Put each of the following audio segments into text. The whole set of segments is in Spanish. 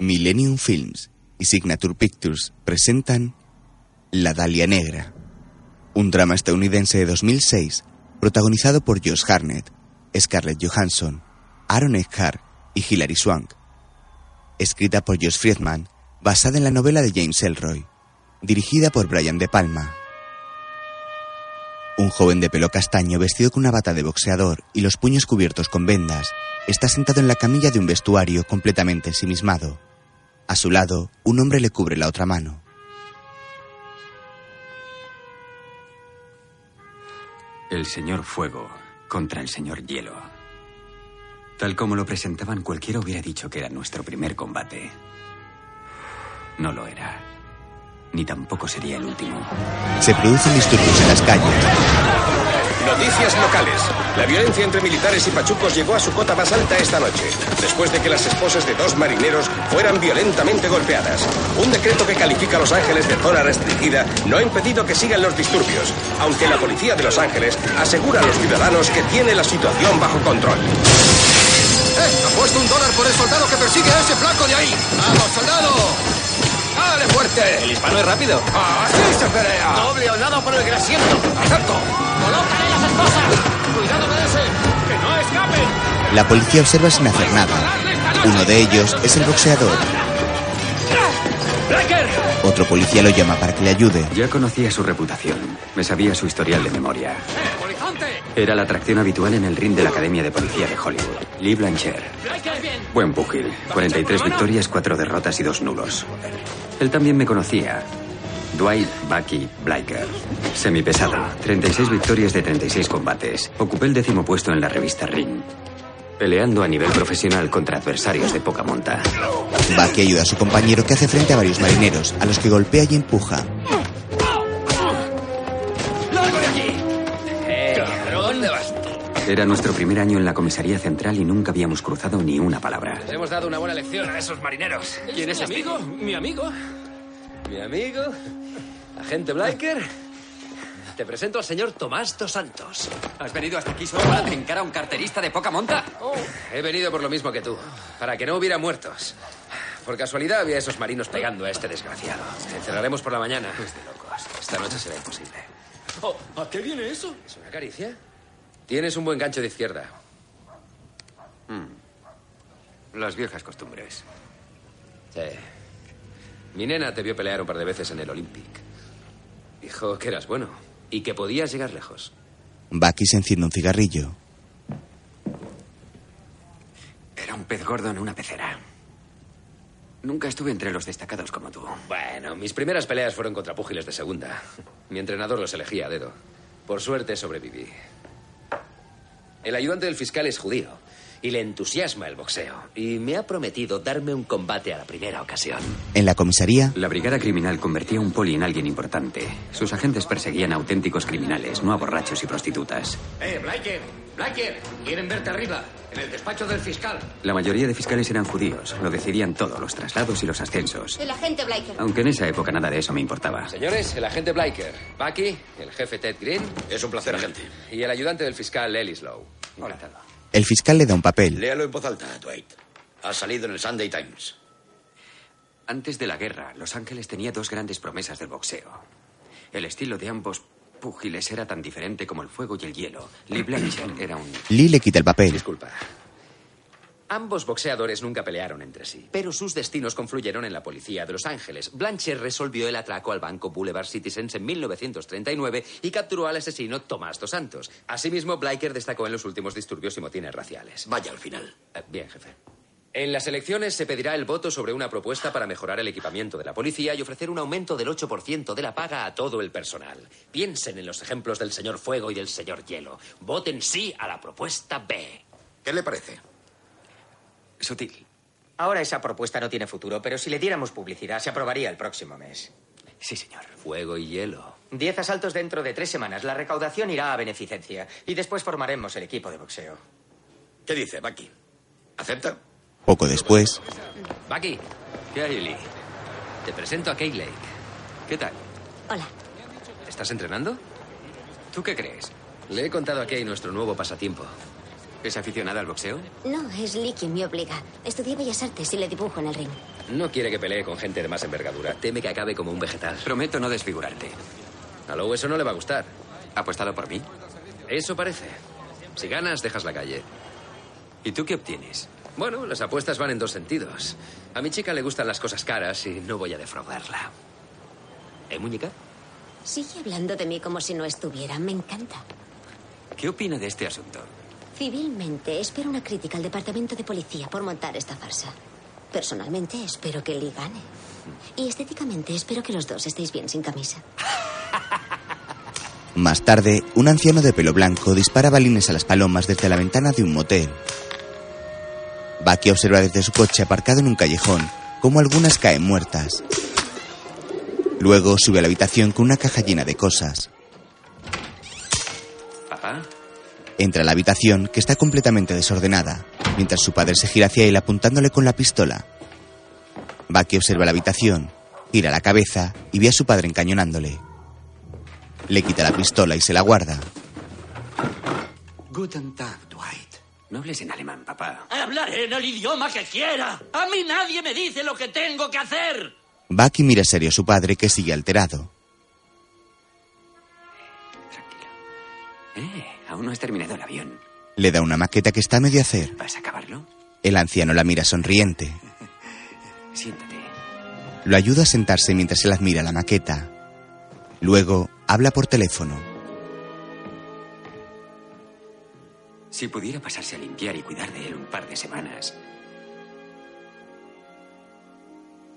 Millennium Films y Signature Pictures presentan La Dalia Negra, un drama estadounidense de 2006 protagonizado por Josh Hartnett, Scarlett Johansson, Aaron Eckhart y Hilary Swank. Escrita por Josh Friedman, basada en la novela de James Ellroy, dirigida por Brian De Palma. Un joven de pelo castaño vestido con una bata de boxeador y los puños cubiertos con vendas está sentado en la camilla de un vestuario completamente ensimismado. A su lado, un hombre le cubre la otra mano. El señor Fuego contra el señor Hielo. Tal como lo presentaban, cualquiera hubiera dicho que era nuestro primer combate. No lo era. Ni tampoco sería el último. Se producen disturbios en las calles. Noticias locales. La violencia entre militares y pachucos llegó a su cota más alta esta noche, después de que las esposas de dos marineros fueran violentamente golpeadas. Un decreto que califica a Los Ángeles de zona restringida no ha impedido que sigan los disturbios, aunque la policía de Los Ángeles asegura a los ciudadanos que tiene la situación bajo control. Apuesto $1 por el soldado que persigue a ese flaco de ahí. ¡Vamos, soldado! ¡Dale fuerte! El hispano es rápido. ¡Así se pelea! Doble o nada por el grasiento. ¡Acepto! ¡Colócale las esposas! ¡Cuidado con ese! ¡Que no escapen! La policía observa sin hacer nada. Uno de ellos es el boxeador. ¡Blacker! Otro policía lo llama para que le ayude. Ya conocía su reputación. Me sabía su historial de memoria. Era la atracción habitual en el ring de la Academia de Policía de Hollywood. Lee Blanchard. Buen pugil. 43 victorias, 4 derrotas y 2 nulos. Él también me conocía. Dwight Bucky Bliker. Semipesado. 36 victorias de 36 combates. Ocupé el 10º puesto en la revista Ring, peleando a nivel profesional contra adversarios de poca monta. Bucky ayuda a su compañero que hace frente a varios marineros, a los que golpea y empuja. Era nuestro primer año en la comisaría central y nunca habíamos cruzado ni una palabra. Les hemos dado una buena lección a esos marineros. ¿Quién es amigo? ¿Mi amigo? ¿Mi amigo? ¿Agente Bliker? Te presento al señor Tomás Dos Santos. ¿Has venido hasta aquí solo para trincar a un carterista de poca monta? Oh, he venido por lo mismo que tú, para que no hubiera muertos. Por casualidad había esos marinos pegando a este desgraciado. Te encerraremos por la mañana. Es de locos. Esta noche será imposible. Oh, ¿a qué viene eso? ¿Es una caricia? Tienes un buen gancho de izquierda. Las viejas costumbres. Sí. Mi nena te vio pelear un par de veces en el Olympic. Dijo que eras bueno y que podías llegar lejos. Bucky se enciende un cigarrillo. Era un pez gordo en una pecera. Nunca estuve entre los destacados como tú. Bueno, mis primeras peleas fueron contra púgiles de segunda. Mi entrenador los elegía a dedo. Por suerte sobreviví. El ayudante del fiscal es judío y le entusiasma el boxeo. Y me ha prometido darme un combate a la primera ocasión. En la comisaría... La brigada criminal convertía a un poli en alguien importante. Sus agentes perseguían a auténticos criminales, no a borrachos y prostitutas. Bliker! ¡Bliker! ¡Quieren verte arriba! ¡En el despacho del fiscal! La mayoría de fiscales eran judíos. Lo decidían todo, los traslados y los ascensos. El agente Bliker. Aunque en esa época nada de eso me importaba. Señores, el agente Bliker. Bucky, el jefe Ted Green. Es un placer, agente. Y el ayudante del fiscal, Ellis Loew. Hola. El fiscal le da un papel. Léalo en voz alta, Dwight. Ha salido en el Sunday Times. Antes de la guerra, Los Ángeles tenía dos grandes promesas del boxeo. El estilo de ambos púgiles era tan diferente como el fuego y el hielo. Lee Blanchard era un... Lee le quita el papel. Disculpa. Ambos boxeadores nunca pelearon entre sí, pero sus destinos confluyeron en la policía de Los Ángeles. Blanchard resolvió el atraco al banco Boulevard Citizens en 1939 y capturó al asesino Tomás Dos Santos. Asimismo, Bliker destacó en los últimos disturbios y motines raciales. Vaya al final. Bien, jefe. En las elecciones se pedirá el voto sobre una propuesta para mejorar el equipamiento de la policía y ofrecer un aumento del 8% de la paga a todo el personal. Piensen en los ejemplos del señor Fuego y del señor Hielo. Voten sí a la propuesta B. ¿Qué le parece? Sutil. Ahora esa propuesta no tiene futuro, pero si le diéramos publicidad se aprobaría el próximo mes. Sí, señor. Fuego y hielo. 10 asaltos dentro de 3 semanas. La recaudación irá a beneficencia y después formaremos el equipo de boxeo. ¿Qué dice, Bucky? ¿Acepta? Poco después. Bucky, ¿qué hay, Lee? Te presento a Kay Lake. ¿Qué tal? Hola. ¿Estás entrenando? ¿Tú qué crees? Le he contado a Kay nuestro nuevo pasatiempo. ¿Es aficionada al boxeo? No, es Lee quien me obliga. Estudié Bellas Artes y le dibujo en el ring. No quiere que pelee con gente de más envergadura. Teme que acabe como un vegetal. Prometo no desfigurarte. A Loew eso no le va a gustar. ¿Apostado por mí? Eso parece. Si ganas, dejas la calle. ¿Y tú qué obtienes? Bueno, las apuestas van en dos sentidos. A mi chica le gustan las cosas caras y no voy a defraudarla. ¿Eh, muñeca? Sigue hablando de mí como si no estuviera. Me encanta. ¿Qué opina de este asunto? Civilmente, espero una crítica al departamento de policía por montar esta farsa. Personalmente, espero que Lee gane. Y estéticamente, espero que los dos estéis bien sin camisa. Más tarde, un anciano de pelo blanco dispara balines a las palomas desde la ventana de un motel. Bucky observa desde su coche aparcado en un callejón cómo algunas caen muertas. Luego sube a la habitación con una caja llena de cosas. ¿Papá? Entra a la habitación, que está completamente desordenada, mientras su padre se gira hacia él apuntándole con la pistola. Bucky observa la habitación, gira la cabeza y ve a su padre encañonándole. Le quita la pistola y se la guarda. Guten Tag, Dwight. No hables en alemán, papá. Hablaré en el idioma que quiera. A mí nadie me dice lo que tengo que hacer. Bucky mira serio a su padre, que sigue alterado. Tranquilo. Aún no has terminado el avión. Le da una maqueta que está a medio hacer. ¿Vas a acabarlo? El anciano la mira sonriente. Siéntate. Lo ayuda a sentarse mientras él admira la maqueta. Luego, habla por teléfono. Si pudiera pasarse a limpiar y cuidar de él un par de semanas.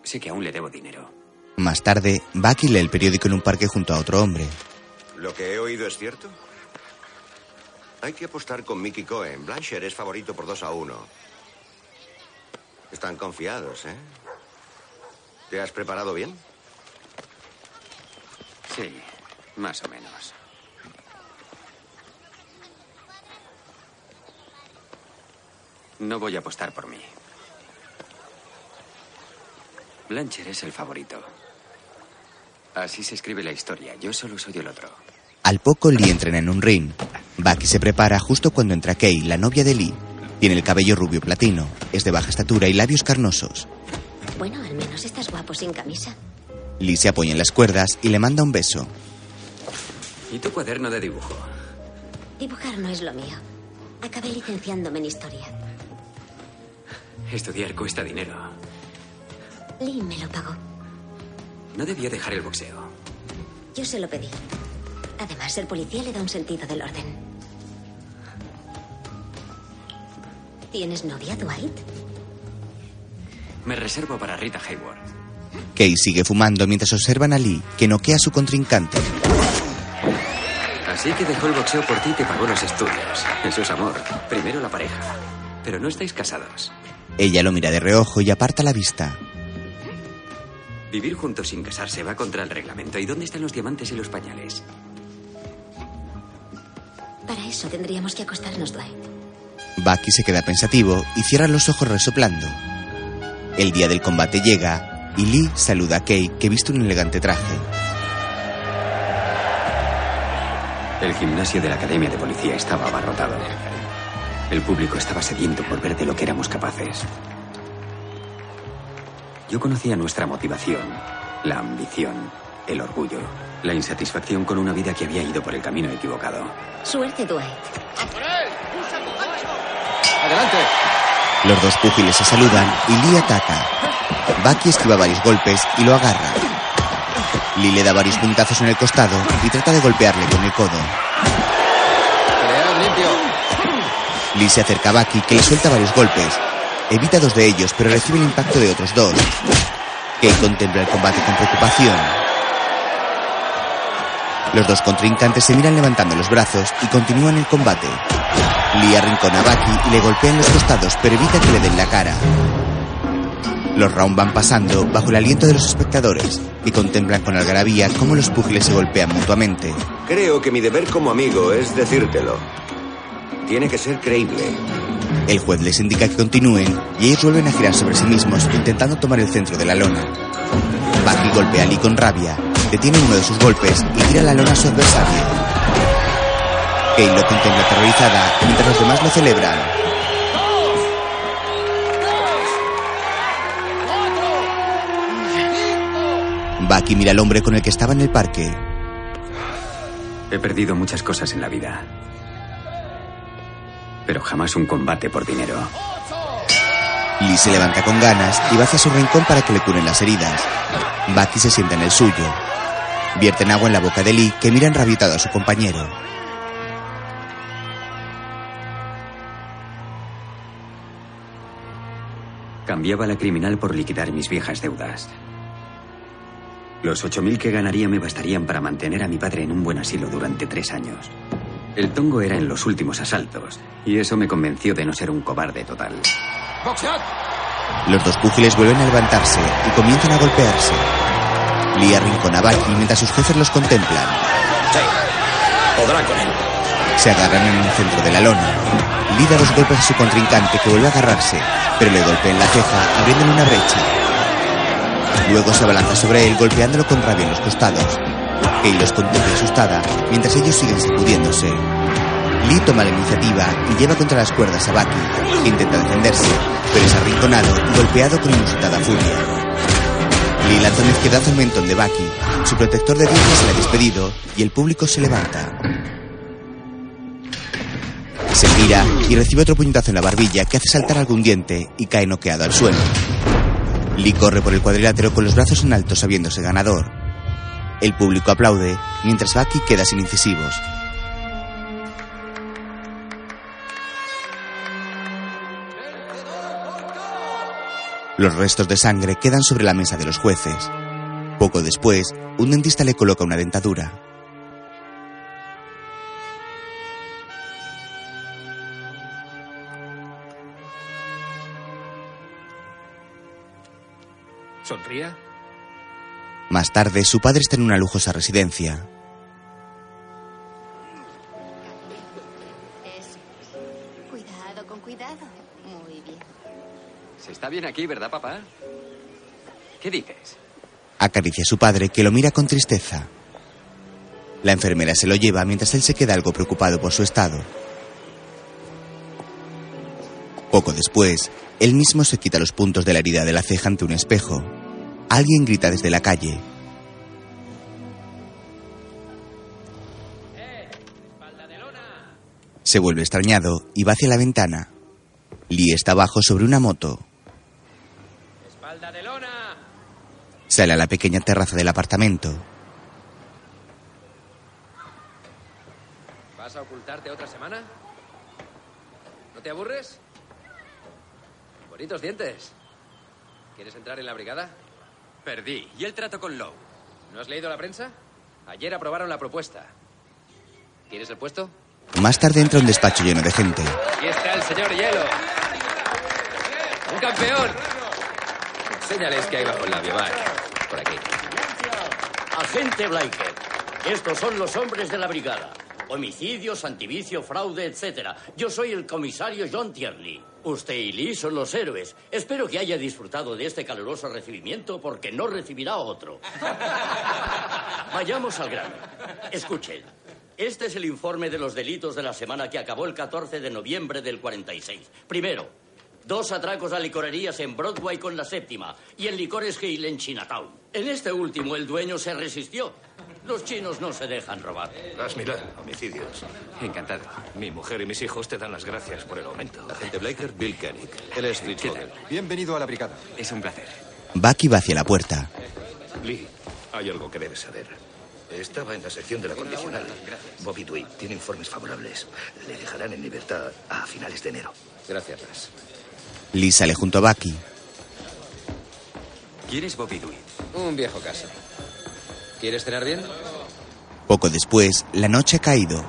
Sé que aún le debo dinero. Más tarde, Bucky lee el periódico en un parque junto a otro hombre. ¿Lo que he oído es cierto? Hay que apostar con Mickey Cohen. Blanchard es favorito por 2-1. Están confiados, ¿eh? ¿Te has preparado bien? Sí, más o menos. No voy a apostar por mí. Blanchard es el favorito. Así se escribe la historia. Yo solo soy el otro. Al poco, Lee entran en un ring. Bucky se prepara justo cuando entra Kay, la novia de Lee. Tiene el cabello rubio platino, es de baja estatura y labios carnosos. Bueno, al menos estás guapo sin camisa. Lee se apoya en las cuerdas y le manda un beso. ¿Y tu cuaderno de dibujo? Dibujar no es lo mío. Acabé licenciándome en historia. Estudiar cuesta dinero. Lee me lo pagó. No debió dejar el boxeo. Yo se lo pedí. Además, ser policía le da un sentido del orden. ¿Tienes novia, Dwight? Me reservo para Rita Hayworth. Kay sigue fumando mientras observan a Lee, que noquea a su contrincante. Así que dejó el boxeo por ti y te pagó los estudios. Eso es amor. Primero la pareja. Pero no estáis casados. Ella lo mira de reojo y aparta la vista. Vivir juntos sin casarse va contra el reglamento. ¿Y dónde están los diamantes y los pañales? Para eso tendríamos que acostarnos, Dwight. Bucky se queda pensativo y cierra los ojos resoplando. El día del combate llega. Y Lee saluda a Kay, que viste un elegante traje. El gimnasio de la Academia de Policía estaba abarrotado. El público estaba sediento por ver de lo que éramos capaces. Yo conocía nuestra motivación, la ambición, el orgullo, la insatisfacción con una vida que había ido por el camino equivocado. Suerte, Dwight. ¡A por él! ¡Usa tu gancho! ¡Adelante! Los dos púgiles se saludan y Lee ataca. Bucky esquiva varios golpes y lo agarra. Lee le da varios puntazos en el costado y trata de golpearle con el codo. Lee se acerca a Bucky, que le suelta varios golpes. Evita dos de ellos, pero recibe el impacto de otros dos. Kay contempla el combate con preocupación. Los dos contrincantes se miran levantando los brazos y continúan el combate. Lee arrincona a Bucky y le golpea en los costados, pero evita que le den la cara. Los rounds van pasando bajo el aliento de los espectadores, que contemplan con algarabía cómo los púgiles se golpean mutuamente. Creo que mi deber como amigo es decírtelo. Tiene que ser creíble. El juez les indica que continúen y ellos vuelven a girar sobre sí mismos, intentando tomar el centro de la lona. Bucky golpea a Lee con rabia, detiene uno de sus golpes y tira la lona a su adversario. Kay lo contempla aterrorizada mientras los demás lo celebran. Bucky mira al hombre con el que estaba en el parque. He perdido muchas cosas en la vida, pero jamás un combate por dinero. Lee se levanta con ganas y va hacia su rincón para que le curen las heridas. Bucky se sienta en el suyo. Vierten agua en la boca de Lee, que mira enrabietado a su compañero. Cambiaba la criminal por liquidar mis viejas deudas. Los 8.000 que ganaría me bastarían para mantener a mi padre en un buen asilo durante 3 años. El tongo era en los últimos asaltos, y eso me convenció de no ser un cobarde total. Los dos púgiles vuelven a levantarse y comienzan a golpearse. Lee arrincona a Bucky mientras sus jefes los contemplan. Sí, podrá con él. Se agarran en el centro de la lona. Lee da 2 golpes a su contrincante, que vuelve a agarrarse, pero le golpea en la ceja, abriéndole una brecha. Luego se abalanza sobre él, golpeándolo con rabia en los costados. Kay los contempla asustada, mientras ellos siguen sacudiéndose. Lee toma la iniciativa y lleva contra las cuerdas a Bucky, que intenta defenderse, pero es arrinconado y golpeado con inusitada furia. Lee lanza un izquierdazo al mentón de Bucky. Su protector de dientes se le ha despedido y el público se levanta. Se gira y recibe otro puñetazo en la barbilla que hace saltar algún diente y cae noqueado al suelo. Lee corre por el cuadrilátero con los brazos en alto, sabiéndose ganador. El público aplaude mientras Bucky queda sin incisivos. Los restos de sangre quedan sobre la mesa de los jueces. Poco después, un dentista le coloca una dentadura. ¿Sonría? Más tarde, su padre está en una lujosa residencia. Cuidado, con cuidado. Muy bien. Se está bien aquí, ¿verdad, papá? ¿Qué dices? Acaricia a su padre, que lo mira con tristeza. La enfermera se lo lleva mientras él se queda algo preocupado por su estado. Poco después, él mismo se quita los puntos de la herida de la ceja ante un espejo. Alguien grita desde la calle. Se vuelve extrañado y va hacia la ventana. Lee está abajo sobre una moto. Sale a la pequeña terraza del apartamento. ¿Vas a ocultarte otra semana? ¿No te aburres? Bonitos dientes. ¿Quieres entrar en la brigada? Perdí. ¿Y el trato con Loew? ¿No has leído la prensa? Ayer aprobaron la propuesta. ¿Quieres el puesto? Más tarde entra un despacho lleno de gente. Aquí está el señor Hielo. ¡Un campeón! Señales que hay bajo el labio, va. Por aquí. Agente Bliker. Estos son los hombres de la brigada. Homicidio, santivicio, fraude, etc. Yo soy el comisario John Tierney. Usted y Lee son los héroes. Espero que haya disfrutado de este caluroso recibimiento porque no recibirá otro. Vayamos al grano. Escuchen. Este es el informe de los delitos de la semana que acabó el 14 de noviembre del 46. Primero, 2 atracos a licorerías en Broadway con la Séptima y en Licores Hill en Chinatown. En este último, el dueño se resistió. Los chinos no se dejan robar. Las mirad, homicidios. Encantado. Mi mujer y mis hijos te dan las gracias por el aumento. Agente Bliker, Bill Koenig. Él es Rich Vogel. Bienvenido a la brigada. Es un placer. Bucky va hacia la puerta. Lee, hay algo que debes saber. Estaba en la sección de la condicional. Bobby Dwyer tiene informes favorables. Le dejarán en libertad a finales de enero. Gracias, Ras. Lee sale junto a Bucky. ¿Quién es Bobby Dwyer? Un viejo caso. ¿Quieres cenar bien? Poco después, la noche ha caído.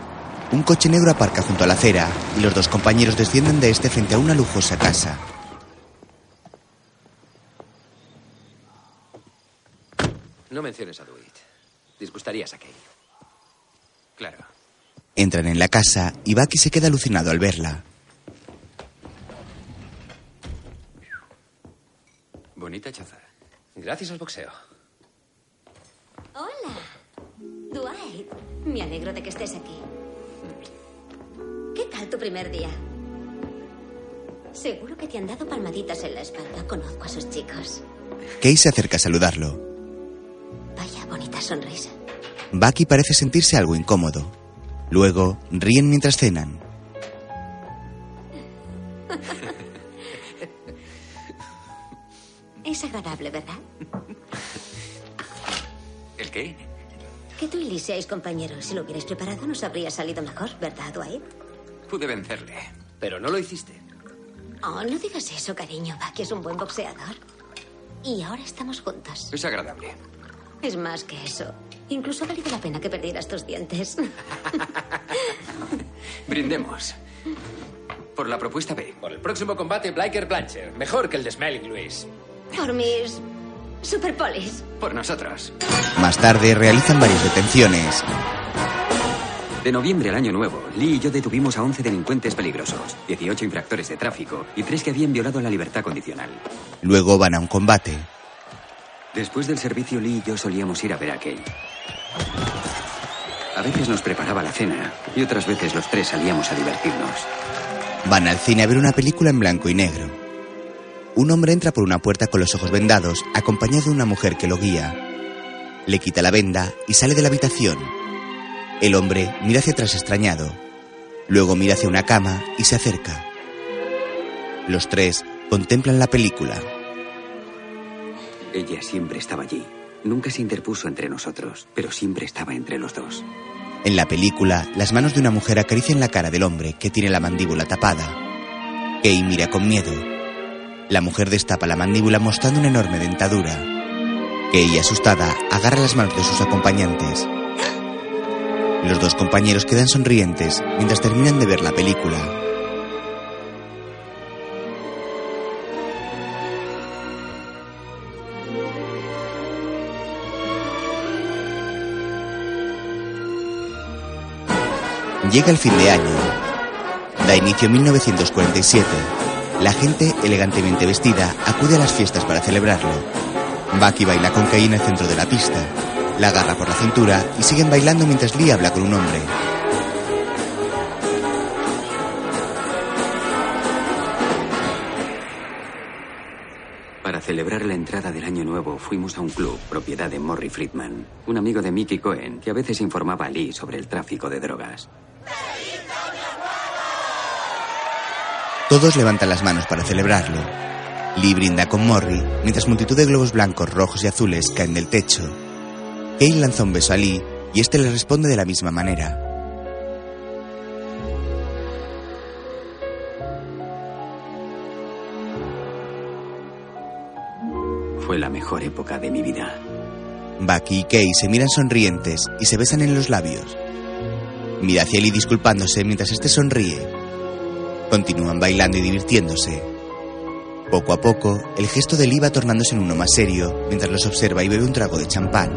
Un coche negro aparca junto a la acera y los dos compañeros descienden de este frente a una lujosa casa. No menciones a Dwyer. Disgustarías a Kay. Claro. Entran en la casa y Bucky se queda alucinado al verla. Bonita chaza. Gracias al boxeo. Hola, Dwight. Me alegro de que estés aquí. tu primer día. Seguro que te han dado palmaditas en la espalda. Conozco a sus chicos. Kay se acerca a saludarlo. Vaya bonita sonrisa. Bucky parece sentirse algo incómodo. Luego ríen mientras cenan. Es agradable, ¿verdad? ¿El qué? Que tú y Lee seáis compañeros. Si lo hubieras preparado nos habría salido mejor, ¿verdad, Dwight? Pude vencerle, pero no lo hiciste. Oh, no digas eso, cariño. Bucky es un buen boxeador. Y ahora estamos juntos. Es agradable. Es más que eso. Incluso ha valido la pena que perdieras tus dientes. Brindemos. Por la propuesta B. Por el próximo combate Bliker-Blanchard. Mejor que el de Smelling Lewis. Por mis... Superpolis. Por nosotros. Más tarde realizan varias detenciones. De noviembre al año nuevo, Lee y yo detuvimos a 11 delincuentes peligrosos, 18 infractores de tráfico y 3 que habían violado la libertad condicional. Luego van a un combate. Después del servicio, Lee y yo solíamos ir a ver a Kay. A veces nos preparaba la cena y otras veces los tres salíamos a divertirnos. Van al cine a ver una película en blanco y negro. Un hombre entra por una puerta con los ojos vendados, acompañado de una mujer que lo guía. Le quita la venda y sale de la habitación. El hombre mira hacia atrás extrañado. Luego mira hacia una cama y se acerca. Los tres contemplan la película. Ella siempre estaba allí. Nunca se interpuso entre nosotros, pero siempre estaba entre los dos. En la película, las manos de una mujer acarician la cara del hombre, que tiene la mandíbula tapada. Kay mira con miedo. La mujer destapa la mandíbula mostrando una enorme dentadura. Kay, asustada, agarra las manos de sus acompañantes. Los dos compañeros quedan sonrientes mientras terminan de ver la película. Llega el fin de año. Da inicio 1947. La gente, elegantemente vestida, acude a las fiestas para celebrarlo. Bucky baila con Kay en el centro de la pista. La agarra por la cintura y siguen bailando mientras Lee habla con un hombre. Para celebrar la entrada del año nuevo fuimos a un club, propiedad de Morrie Friedman, un amigo de Mickey Cohen que a veces informaba a Lee sobre el tráfico de drogas. Todos levantan las manos para celebrarlo. Lee brinda con Morrie, mientras multitud de globos blancos, rojos y azules caen del techo. Kay lanza un beso a Lee y este le responde de la misma manera. Fue la mejor época de mi vida. Bucky y Kay se miran sonrientes y se besan en los labios. Mira hacia Lee disculpándose mientras este sonríe. Continúan bailando y divirtiéndose. Poco a poco, el gesto de Lee va tornándose en uno más serio, mientras los observa y bebe un trago de champán.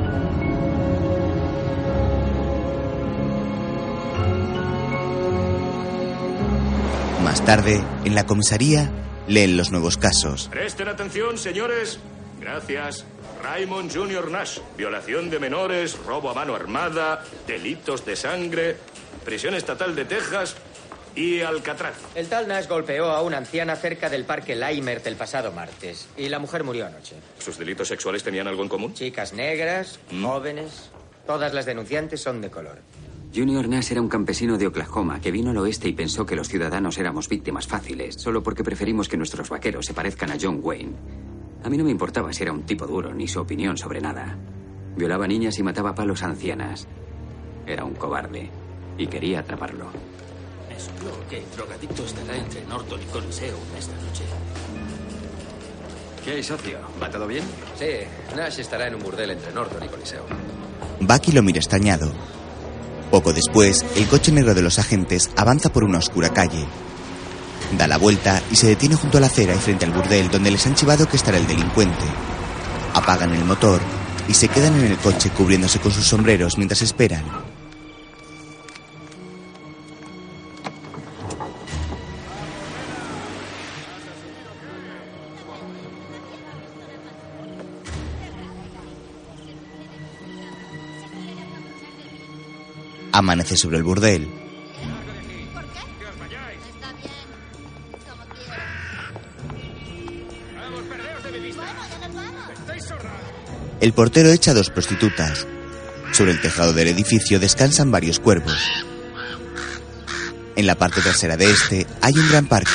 Más tarde, en la comisaría, leen los nuevos casos. Presten atención, señores. Gracias. Raymond Junior Nash, violación de menores, robo a mano armada, delitos de sangre, prisión estatal de Texas... y Alcatraz. El tal Nash golpeó a una anciana cerca del parque Laimert el pasado martes y la mujer murió anoche. ¿Sus delitos sexuales tenían algo en común? Chicas negras, jóvenes... Todas las denunciantes son de color. Junior Nash era un campesino de Oklahoma que vino al oeste y pensó que los ciudadanos éramos víctimas fáciles solo porque preferimos que nuestros vaqueros se parezcan a John Wayne. A mí no me importaba si era un tipo duro ni su opinión sobre nada. Violaba niñas y mataba palos a ancianas. Era un cobarde y quería atraparlo. Supongo que el drogadicto estará entre Norton y Coliseo esta noche. ¿Qué hay, socio? ¿Va todo bien? Sí, Nash estará en un burdel entre Norton y Coliseo. Bucky lo mira extrañado. Poco después, el coche negro de los agentes avanza por una oscura calle. Da la vuelta y se detiene junto a la acera y frente al burdel donde les han chivado que estará el delincuente. Apagan el motor y se quedan en el coche cubriéndose con sus sombreros mientras esperan. Amanece sobre el burdel. Vamos, perdeos de mi vista. Bueno, ya nos vamos. Estáis sordos. El portero echa dos prostitutas. Sobre el tejado del edificio descansan varios cuervos. En la parte trasera de este hay un gran parque.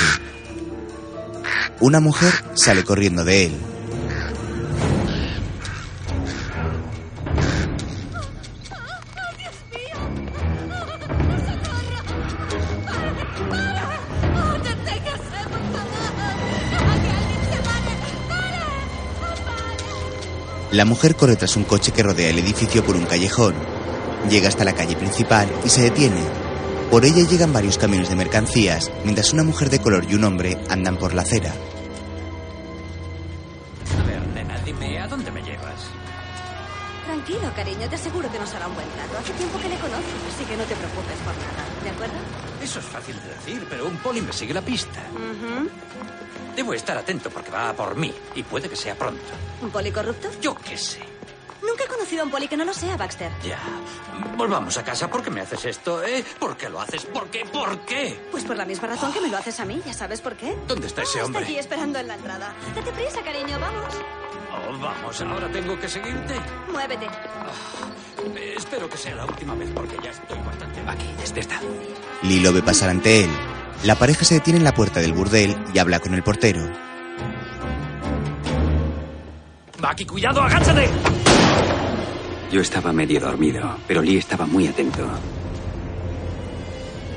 Una mujer sale corriendo de él. La mujer corre tras un coche que rodea el edificio por un callejón. Llega hasta la calle principal y se detiene. Por ella llegan varios camiones de mercancías, mientras una mujer de color y un hombre andan por la acera. A ver, nena, dime, ¿a dónde me llevas? Tranquilo, cariño, te aseguro que nos hará un buen trato. Hace tiempo que le conozco, así que no te preocupes por nada, ¿de acuerdo? Eso es fácil de decir, pero un poli me sigue la pista. Debo estar atento porque va a por mí, y puede que sea pronto. ¿Un poli corrupto? Yo qué sé. Nunca he conocido a un poli que no lo sea, Baxter. Ya. Volvamos a casa. ¿Por qué me haces esto, eh? ¿Por qué lo haces? ¿Por qué? ¿Por qué? Pues por la misma razón que me lo haces a mí. ¿Ya sabes por qué? ¿Dónde está ese hombre? Está aquí esperando en la entrada. Date prisa, cariño. Vamos. Oh, vamos. ¿Ahora tengo que seguirte? Muévete. Oh, espero que sea la última vez porque ya estoy bastante aquí. Despierta. Lee lo ve pasar ante él. La pareja se detiene en la puerta del burdel y habla con el portero. Bucky, cuidado, agáchate. Yo estaba medio dormido, pero Lee estaba muy atento.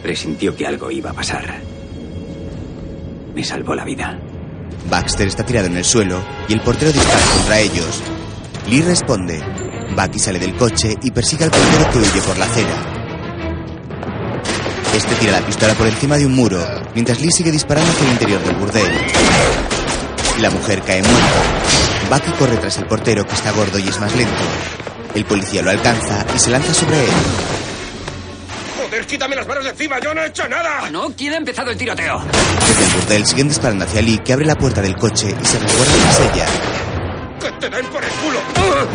Presintió que algo iba a pasar. Me salvó la vida. Baxter está tirado en el suelo y el portero dispara contra ellos. Lee responde. Bucky sale del coche y persigue al portero que huye por la acera. Este tira la pistola por encima de un muro, mientras Lee sigue disparando hacia el interior del burdel. La mujer cae muerta. Bucky corre tras el portero, que está gordo y es más lento. El policía lo alcanza y se lanza sobre él. ¡Joder, quítame las manos de encima! ¡Yo no he hecho nada! ¿Ah, no? ¿Quién ha empezado el tiroteo? Desde el burdel siguen disparando hacia Lee, que abre la puerta del coche y se resguarda tras ella. ¡Que te den por el culo!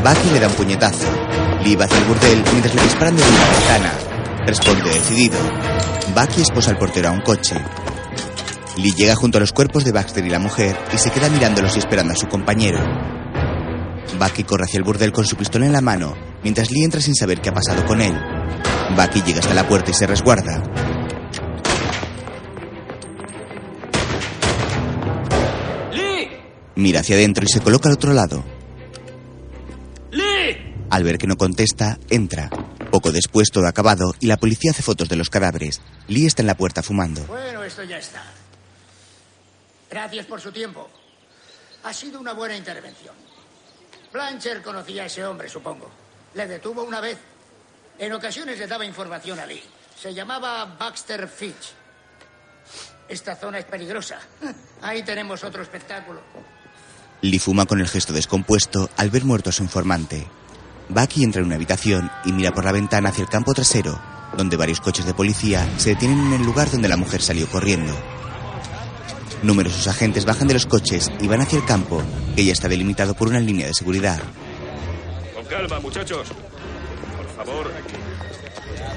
Bucky le da un puñetazo. Lee va hacia el burdel mientras le disparan desde una ventana. Responde decidido. Bucky esposa al portero a un coche. Lee llega junto a los cuerpos de Baxter y la mujer y se queda mirándolos y esperando a su compañero. Bucky corre hacia el burdel con su pistola en la mano, mientras Lee entra sin saber qué ha pasado con él. Bucky llega hasta la puerta y se resguarda. ¡Lee! Mira hacia adentro y se coloca al otro lado. ¡Lee! Al ver que no contesta, entra. Poco después, todo acabado, y la policía hace fotos de los cadáveres. Lee está en la puerta fumando. Bueno, esto ya está. Gracias por su tiempo. Ha sido una buena intervención. Blanchard conocía a ese hombre, supongo. Le detuvo una vez. En ocasiones le daba información a Lee. Se llamaba Baxter Fitch. Esta zona es peligrosa. Ahí tenemos otro espectáculo. Lee fuma con el gesto descompuesto al ver muerto a su informante. Bucky entra en una habitación y mira por la ventana hacia el campo trasero, donde varios coches de policía se detienen en el lugar donde la mujer salió corriendo. Numerosos agentes bajan de los coches y van hacia el campo, que ya está delimitado por una línea de seguridad. Con calma, muchachos. Por favor,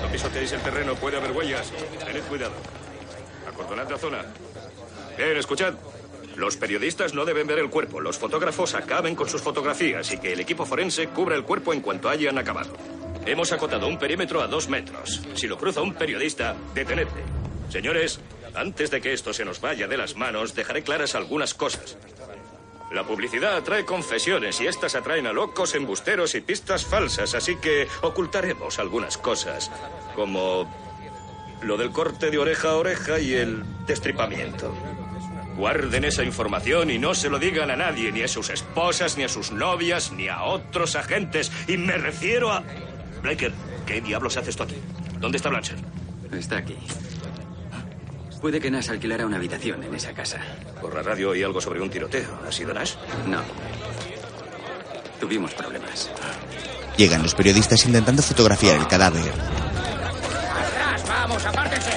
no pisoteéis el terreno, puede haber huellas. Tened cuidado. Acordonad la zona. Bien, escuchad. Los periodistas no deben ver el cuerpo. Los fotógrafos acaben con sus fotografías y que el equipo forense cubra el cuerpo en cuanto hayan acabado. Hemos acotado un perímetro a 2 metros. Si lo cruza un periodista, detenedle. Señores, antes de que esto se nos vaya de las manos, dejaré claras algunas cosas. La publicidad atrae confesiones y estas atraen a locos, embusteros y pistas falsas, así que ocultaremos algunas cosas, como lo del corte de oreja a oreja y el destripamiento. Guarden esa información y no se lo digan a nadie, ni a sus esposas, ni a sus novias, ni a otros agentes. Y me refiero a... Blaker, ¿qué diablos haces tú aquí? ¿Dónde está Blanchard? Está aquí. Puede que Nash alquilara una habitación en esa casa. Por la radio oí algo sobre un tiroteo. ¿Ha sido Nash? No. Tuvimos problemas. Llegan los periodistas intentando fotografiar el cadáver. ¡Atrás, vamos, apártense!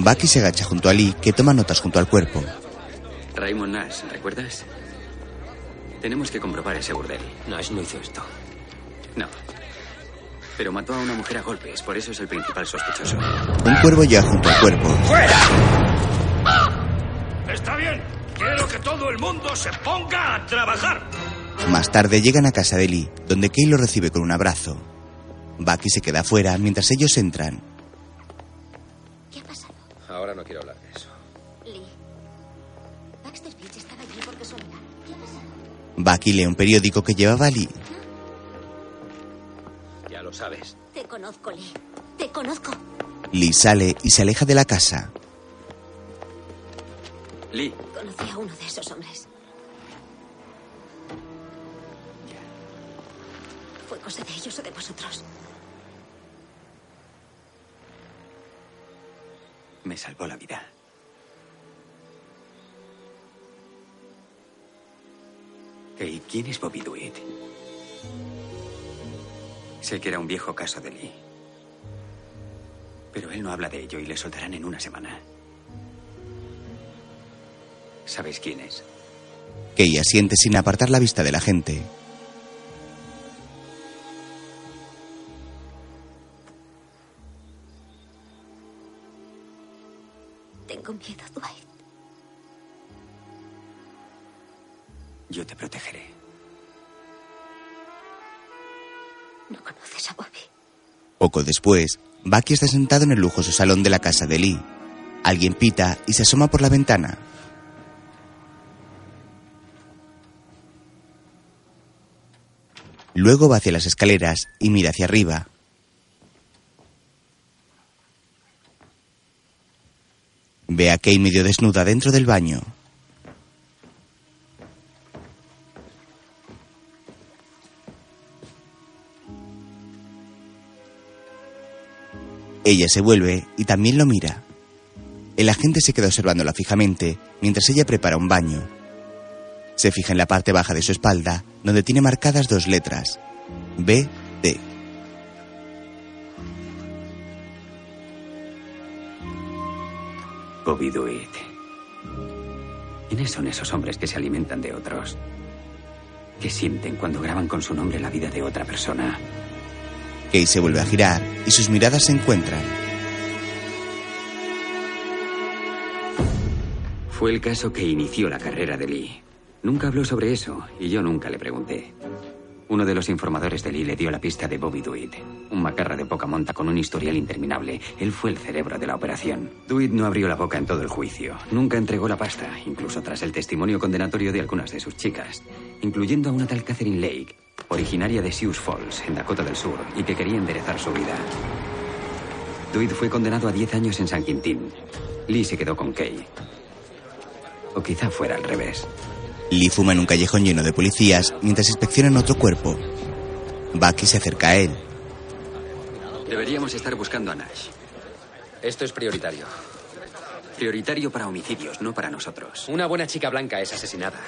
Bucky se agacha junto a Lee, que toma notas junto al cuerpo. Raymond Nash, ¿recuerdas? Tenemos que comprobar ese burdel. Nash no hizo esto. No. Pero mató a una mujer a golpes, por eso es el principal sospechoso. Un cuervo llega junto al cuerpo. ¡Fuera! Está bien. Quiero que todo el mundo se ponga a trabajar. Más tarde llegan a casa de Lee, donde Kay lo recibe con un abrazo. Bucky se queda afuera mientras ellos entran. ¿Qué ha pasado? Ahora no quiero hablar de eso. Lee, Baxter Fitch estaba allí por casualidad. ¿Qué ha pasado? Bucky lee un periódico que llevaba Lee. ¿Ah? Ya lo sabes. Te conozco, Lee. Te conozco. Lee sale y se aleja de la casa. Lee. Conocí a uno de esos hombres. ¿Fue cosa de ellos o de vosotros? Me salvó la vida. ¿Y quién es Bobby Dwyer? Sé que era un viejo caso de Lee. Pero él no habla de ello y le soltarán en una semana. ¿Sabéis quién es? Kay asiente sin apartar la vista de la gente. Tengo miedo, Dwight. Yo te protegeré. No conoces a Bobby. Poco después, Bucky está sentado en el lujoso salón de la casa de Lee. Alguien pita y se asoma por la ventana. Luego va hacia las escaleras y mira hacia arriba. Ve a Kay medio desnuda dentro del baño. Ella se vuelve y también lo mira. El agente se queda observándola fijamente mientras ella prepara un baño. Se fija en la parte baja de su espalda, donde tiene marcadas dos letras: B, D. Bobby Dwyer. ¿Quiénes son esos hombres que se alimentan de otros? ¿Qué sienten cuando graban con su nombre la vida de otra persona? Kay se vuelve a girar y sus miradas se encuentran. Fue el caso que inició la carrera de Lee. Nunca habló sobre eso y yo nunca le pregunté. Uno de los informadores de Lee le dio la pista de Bobby Dwyer, un macarra de poca monta con un historial interminable. Él fue el cerebro de la operación. Dwyer no abrió la boca en todo el juicio. Nunca entregó la pasta, incluso tras el testimonio condenatorio de algunas de sus chicas, incluyendo a una tal Catherine Lake, originaria de Sioux Falls, en Dakota del Sur, y que quería enderezar su vida. Dwyer fue condenado a 10 años en San Quintín. Lee se quedó con Kay. O quizá fuera al revés. Lee fuma en un callejón lleno de policías mientras inspeccionan otro cuerpo. Bucky se acerca a él. Deberíamos estar buscando a Nash. Esto es prioritario. Prioritario para homicidios, no para nosotros. Una buena chica blanca es asesinada.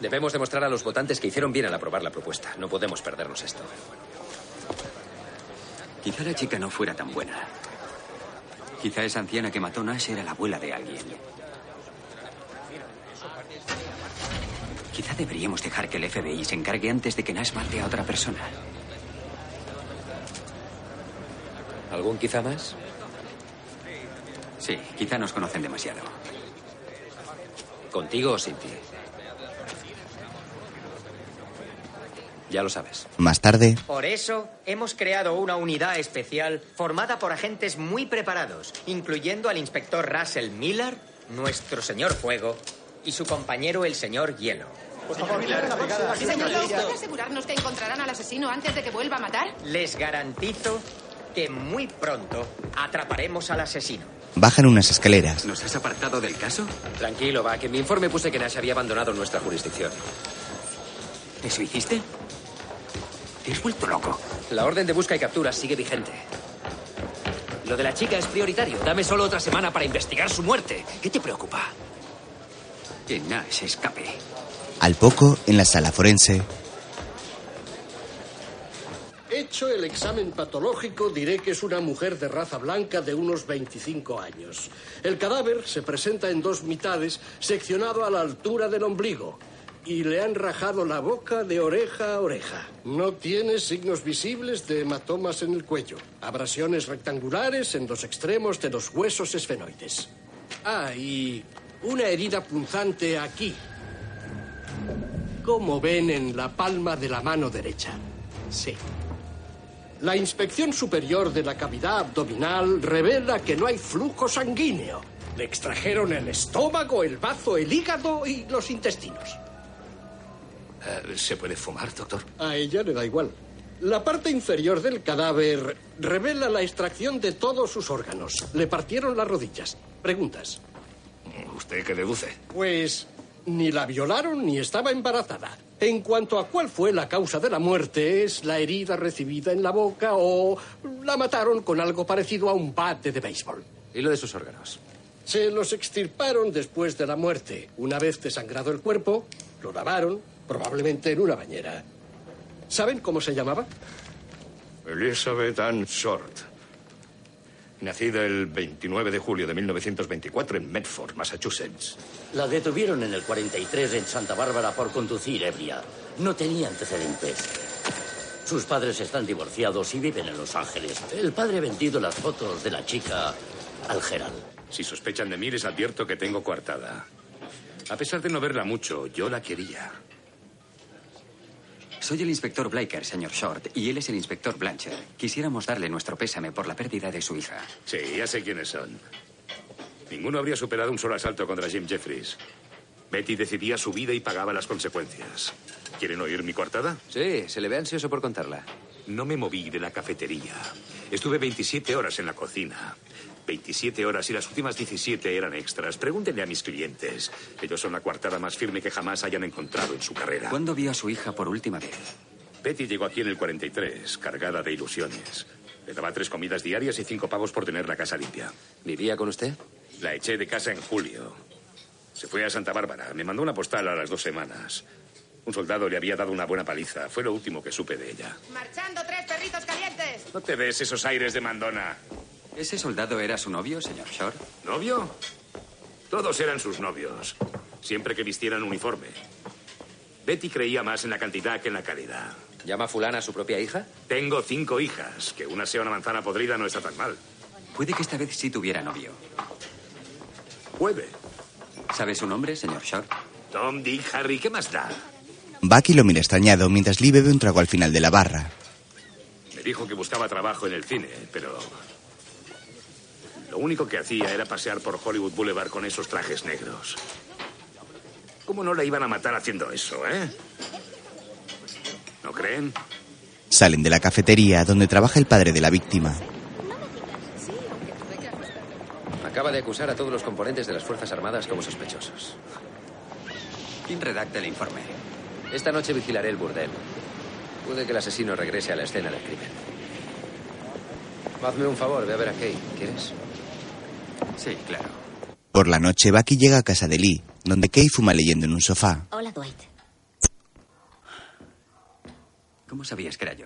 Debemos demostrar a los votantes que hicieron bien al aprobar la propuesta. No podemos perdernos esto. Quizá la chica no fuera tan buena. Quizá esa anciana que mató a Nash era la abuela de alguien. Quizá deberíamos dejar que el FBI se encargue antes de que Nash mate a otra persona. ¿Algún quizá más? Sí, quizá nos conocen demasiado. ¿Contigo o sin ti? Ya lo sabes. Más tarde. Por eso hemos creado una unidad especial formada por agentes muy preparados, incluyendo al inspector Russell Miller, nuestro señor Fuego, y su compañero, el señor Hielo. Por favor, señor Loew, ¿puede asegurarnos que encontrarán al asesino antes de que vuelva a matar? Les garantizo que muy pronto atraparemos al asesino. Bajan unas escaleras. ¿Nos has apartado del caso? Tranquilo, va, que en mi informe puse que Nash había abandonado nuestra jurisdicción. ¿Eso hiciste? ¿Te has vuelto loco? La orden de busca y captura sigue vigente. Lo de la chica es prioritario. Dame solo otra semana para investigar su muerte. ¿Qué te preocupa? Que Nash escape. Al poco, en la sala forense. Hecho el examen patológico, diré que es una mujer de raza blanca de unos 25 años. El cadáver se presenta en dos mitades, seccionado a la altura del ombligo, y le han rajado la boca de oreja a oreja. No tiene signos visibles de hematomas en el cuello. Abrasiones rectangulares en los extremos de los huesos esfenoides. Ah, y Una herida punzante aquí, como ven, en la palma de la mano derecha. Sí. La inspección superior de la cavidad abdominal revela que no hay flujo sanguíneo. Le extrajeron el estómago, el bazo, el hígado y los intestinos. ¿Se puede fumar, doctor? A ella le da igual. La parte inferior del cadáver revela la extracción de todos sus órganos. Le partieron las rodillas. Preguntas. ¿Usted qué deduce? Pues ni la violaron ni estaba embarazada. En cuanto a cuál fue la causa de la muerte, es la herida recibida en la boca o la mataron con algo parecido a un bate de béisbol. ¿Y lo de sus órganos? Se los extirparon después de la muerte. Una vez desangrado el cuerpo, lo lavaron, probablemente en una bañera. ¿Saben cómo se llamaba? Elizabeth Ann Short. Nacida el 29 de julio de 1924 en Medford, Massachusetts. La detuvieron en el 43 en Santa Bárbara por conducir ebria. No tenía antecedentes. Sus padres están divorciados y viven en Los Ángeles. El padre ha vendido las fotos de la chica al Herald. Si sospechan de mí, les advierto que tengo coartada. A pesar de no verla mucho, yo la quería. Soy el inspector Bliker, señor Short, y él es el inspector Blanchard. Quisiéramos darle nuestro pésame por la pérdida de su hija. Sí, ya sé quiénes son. Ninguno habría superado un solo asalto contra Jim Jeffries. Betty decidía su vida y pagaba las consecuencias. ¿Quieren oír mi coartada? Sí, se le ve ansioso por contarla. No me moví de la cafetería. Estuve 27 horas en la cocina. 27 horas y las últimas 17 eran extras. Pregúntenle a mis clientes. Ellos son la coartada más firme que jamás hayan encontrado en su carrera. ¿Cuándo vio a su hija por última vez? Betty llegó aquí en el 43, cargada de ilusiones. Le daba 3 comidas diarias y 5 pavos por tener la casa limpia. ¿Vivía con usted? La eché de casa en julio. Se fue a Santa Bárbara. Me mandó una postal a las 2 semanas. Un soldado le había dado una buena paliza. Fue lo último que supe de ella. ¡Marchando 3 perritos calientes! No te des esos aires de mandona. ¿Ese soldado era su novio, señor Short? ¿Novio? Todos eran sus novios, siempre que vistieran uniforme. Betty creía más en la cantidad que en la calidad. ¿Llama fulana a su propia hija? Tengo 5 hijas. Que una sea una manzana podrida no está tan mal. Puede que esta vez sí tuviera novio. Puede. ¿Sabe su nombre, señor Short? Tom, Dick, Harry, ¿qué más da? Bucky lo mira extrañado mientras Lee bebe un trago al final de la barra. Me dijo que buscaba trabajo en el cine, pero... lo único que hacía era pasear por Hollywood Boulevard con esos trajes negros. ¿Cómo no la iban a matar haciendo eso, eh? ¿No creen? Salen de la cafetería donde trabaja el padre de la víctima. Acaba de acusar a todos los componentes de las Fuerzas Armadas como sospechosos. ¿Quién redacta el informe? Esta noche vigilaré el burdel. Puede que el asesino regrese a la escena del crimen. Hazme un favor, ve a ver a Kay. ¿Quieres? Sí, claro. Por la noche, Bucky llega a casa de Lee, donde Kay fuma leyendo en un sofá. Hola, Dwight. ¿Cómo sabías que era yo?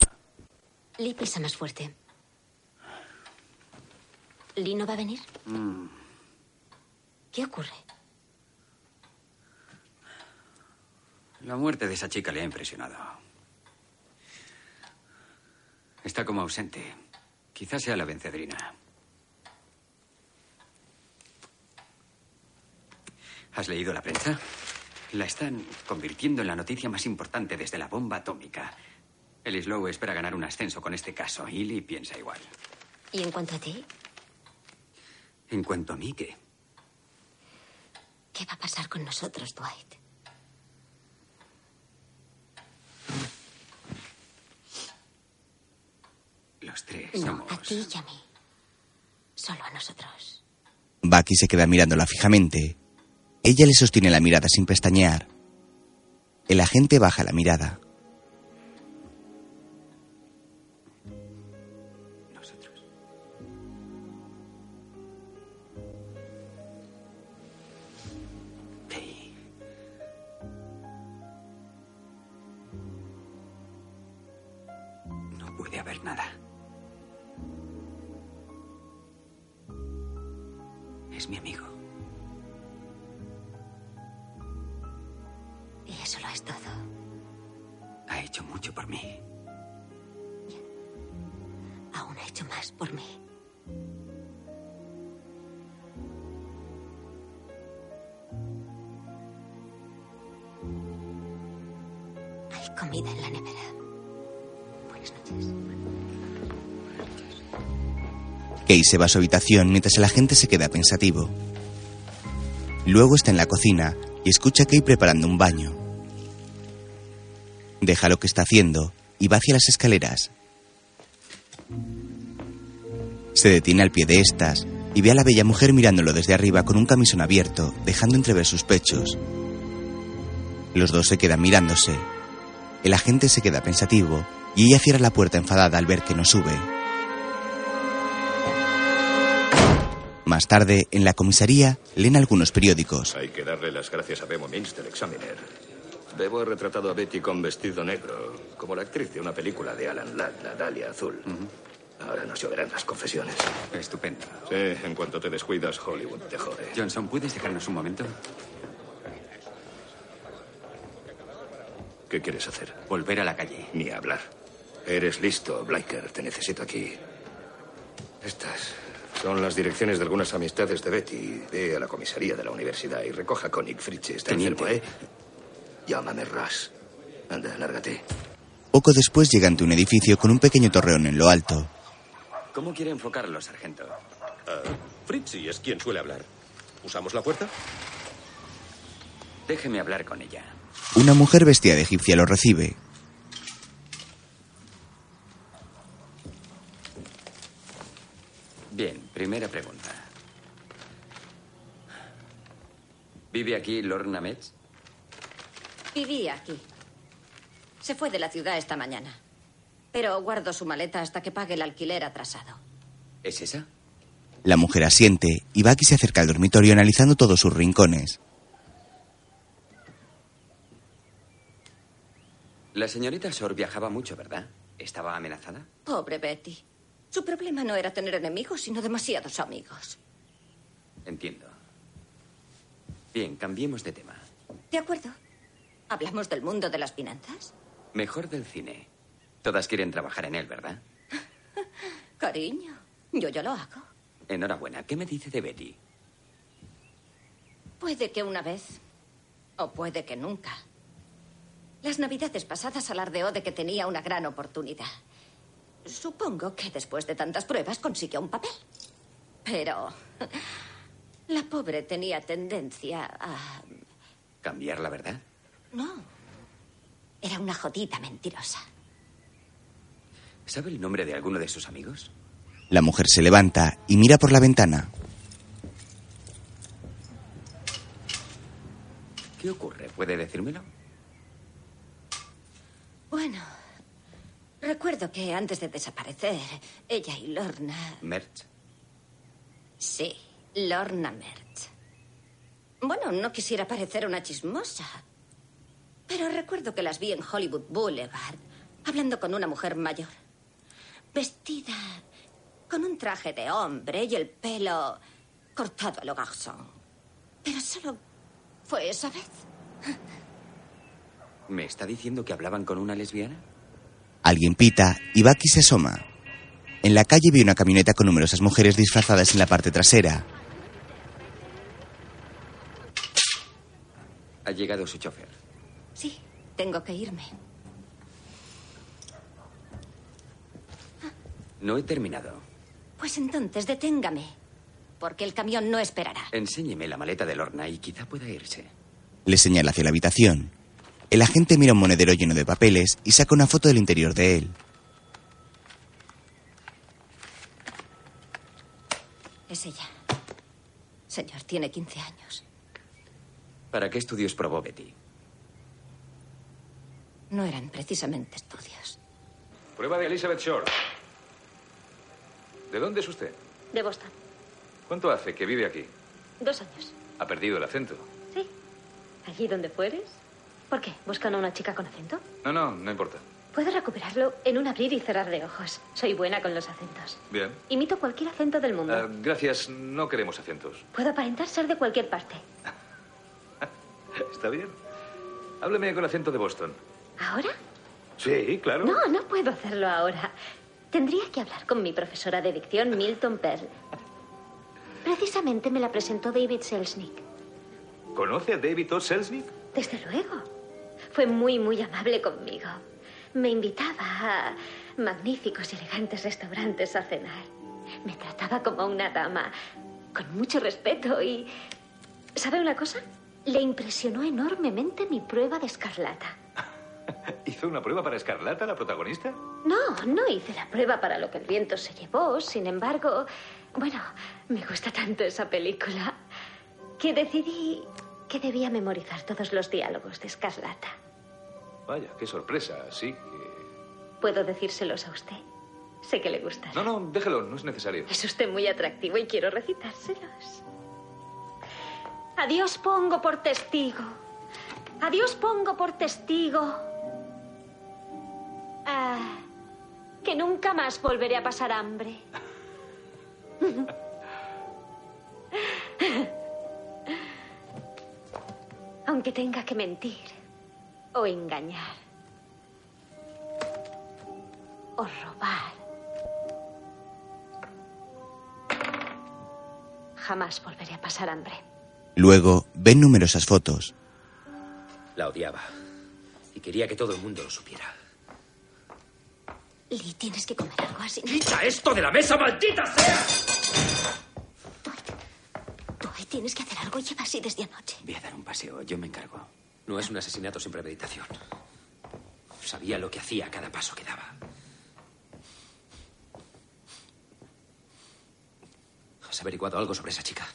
Lee pesa más fuerte. ¿Lee no va a venir? ¿Qué ocurre? La muerte de esa chica le ha impresionado. Está como ausente. Quizás sea la vencedrina. ¿Has leído la prensa? La están convirtiendo en la noticia más importante desde la bomba atómica. Ellis Loew espera ganar un ascenso con este caso. Y Lee piensa igual. ¿Y en cuanto a ti? ¿En cuanto a mí qué? ¿Qué va a pasar con nosotros, Dwight? Los tres somos... No, a ti y a mí. Solo a nosotros. Bucky se queda mirándola fijamente. Ella le sostiene la mirada sin pestañear. El agente baja la mirada. Nosotros. Hey. No puede haber nada. Es mi amigo. Y eso lo es todo. Ha hecho mucho por mí. Aún ha hecho más por mí. comida en la nevera. Buenas noches. Kay se va a su habitación mientras el agente se queda pensativo. Luego está en la cocina y escucha a Kay preparando un baño. Deja lo que está haciendo y va hacia las escaleras. Se detiene al pie de estas y ve a la bella mujer mirándolo desde arriba con un camisón abierto, dejando entrever sus pechos. Los dos se quedan mirándose. El agente se queda pensativo y ella cierra la puerta enfadada al ver que no sube. Más tarde, en la comisaría, leen algunos periódicos. Hay que darle las gracias a Bemo Minster del Examiner. Bebo ha retratado a Betty con vestido negro, como la actriz de una película de Alan Ladd, La Dalia Azul. Ahora nos lloverán las confesiones. Estupendo. Sí, en cuanto te descuidas, Hollywood te jode. Johnson, ¿puedes dejarnos un momento? ¿Qué quieres hacer? Volver a la calle. Ni hablar. Eres listo, Bliker. Te necesito aquí. Estas son las direcciones de algunas amistades de Betty. Ve a la comisaría de la universidad y recoja con Nick Fritzsch. Está enfermo, ¿eh? Llámame Russ. Anda, lárgate. Poco después llega ante un edificio con un pequeño torreón en lo alto. ¿Cómo quiere enfocarlo, sargento? Fritz es quien suele hablar. ¿Usamos la puerta? Déjeme hablar con ella. Una mujer vestida de egipcia lo recibe. Bien, primera pregunta. ¿Vive aquí Lorna Mertz? Vivía aquí. Se fue de la ciudad esta mañana. Pero guardo su maleta hasta que pague el alquiler atrasado. ¿Es esa? La mujer asiente y Bucky se acerca al dormitorio analizando todos sus rincones. La señorita Short viajaba mucho, ¿verdad? ¿Estaba amenazada? Pobre Betty. Su problema no era tener enemigos, sino demasiados amigos. Entiendo. Bien, cambiemos de tema. De acuerdo. ¿Hablamos del mundo de las finanzas? Mejor del cine. Todas quieren trabajar en él, ¿verdad? Cariño, yo ya lo hago. Enhorabuena. ¿Qué me dice de Betty? Puede que una vez, o puede que nunca. Las navidades pasadas alardeó de que tenía una gran oportunidad. Supongo que después de tantas pruebas consiguió un papel. Pero la pobre tenía tendencia a... ¿Cambiar la verdad? No. Era una jodida mentirosa. ¿Sabe el nombre de alguno de sus amigos? La mujer se levanta y mira por la ventana. ¿Qué ocurre? ¿Puede decírmelo? Bueno, recuerdo que antes de desaparecer, ella y Lorna... ¿Mertz? Sí, Lorna Mertz. Bueno, no quisiera parecer una chismosa, pero recuerdo que las vi en Hollywood Boulevard, hablando con una mujer mayor, vestida con un traje de hombre y el pelo cortado a lo garzón. Pero solo fue esa vez. ¿Me está diciendo que hablaban con una lesbiana? Alguien pita y Bucky se asoma. En la calle ve una camioneta con numerosas mujeres disfrazadas en la parte trasera. Ha llegado su chofer. Sí, tengo que irme. No he terminado. Pues entonces deténgame, porque el camión no esperará. Enséñeme la maleta de Lorna y quizá pueda irse. Le señala hacia la habitación. El agente mira un monedero lleno de papeles y saca una foto del interior de él. Es ella. Señor, tiene 15 años. ¿Para qué estudios probó Betty? No eran precisamente estudios. Prueba de Elizabeth Short. ¿De dónde es usted? De Boston. ¿Cuánto hace que vive aquí? 2 años. ¿Ha perdido el acento? Sí. ¿Allí donde fueres? ¿Por qué? ¿Buscan a una chica con acento? No importa. Puedo recuperarlo en un abrir y cerrar de ojos. Soy buena con los acentos. Bien. Imito cualquier acento del mundo. Gracias, no queremos acentos. Puedo aparentar ser de cualquier parte. Está bien. Hábleme con acento de Boston. ¿Ahora? Sí, claro. No puedo hacerlo ahora. Tendría que hablar con mi profesora de dicción, Milton Pearl. Precisamente me la presentó David Selznick. ¿Conoce a David O. Selznick? Desde luego. Fue muy, muy amable conmigo. Me invitaba a magníficos y elegantes restaurantes a cenar. Me trataba como una dama, con mucho respeto y... ¿Sabe una cosa? Le impresionó enormemente mi prueba de escarlata. ¿Hizo una prueba para escarlata la protagonista? No, no hice la prueba para Lo que el viento se llevó. Sin embargo, bueno, me gusta tanto esa película que decidí que debía memorizar todos los diálogos de Escarlata. Vaya, qué sorpresa, sí que... ¿Puedo decírselos a usted? Sé que le gustará. No, no, déjelo, no es necesario. Es usted muy atractivo y quiero recitárselos. A Dios pongo por testigo. A Dios pongo por testigo. Ah, que nunca más volveré a pasar hambre. Aunque tenga que mentir o engañar o robar, jamás volveré a pasar hambre. Luego ven numerosas fotos. La odiaba y quería que todo el mundo lo supiera. Lee, tienes que comer algo así. ¡Quita esto de la mesa, maldita sea! Dwight, tienes que hacer algo. Lleva así desde anoche. Voy a dar un paseo, yo me encargo. No es un asesinato sin premeditación. Sabía lo que hacía a cada paso que daba. ¿Has averiguado algo sobre esa chica?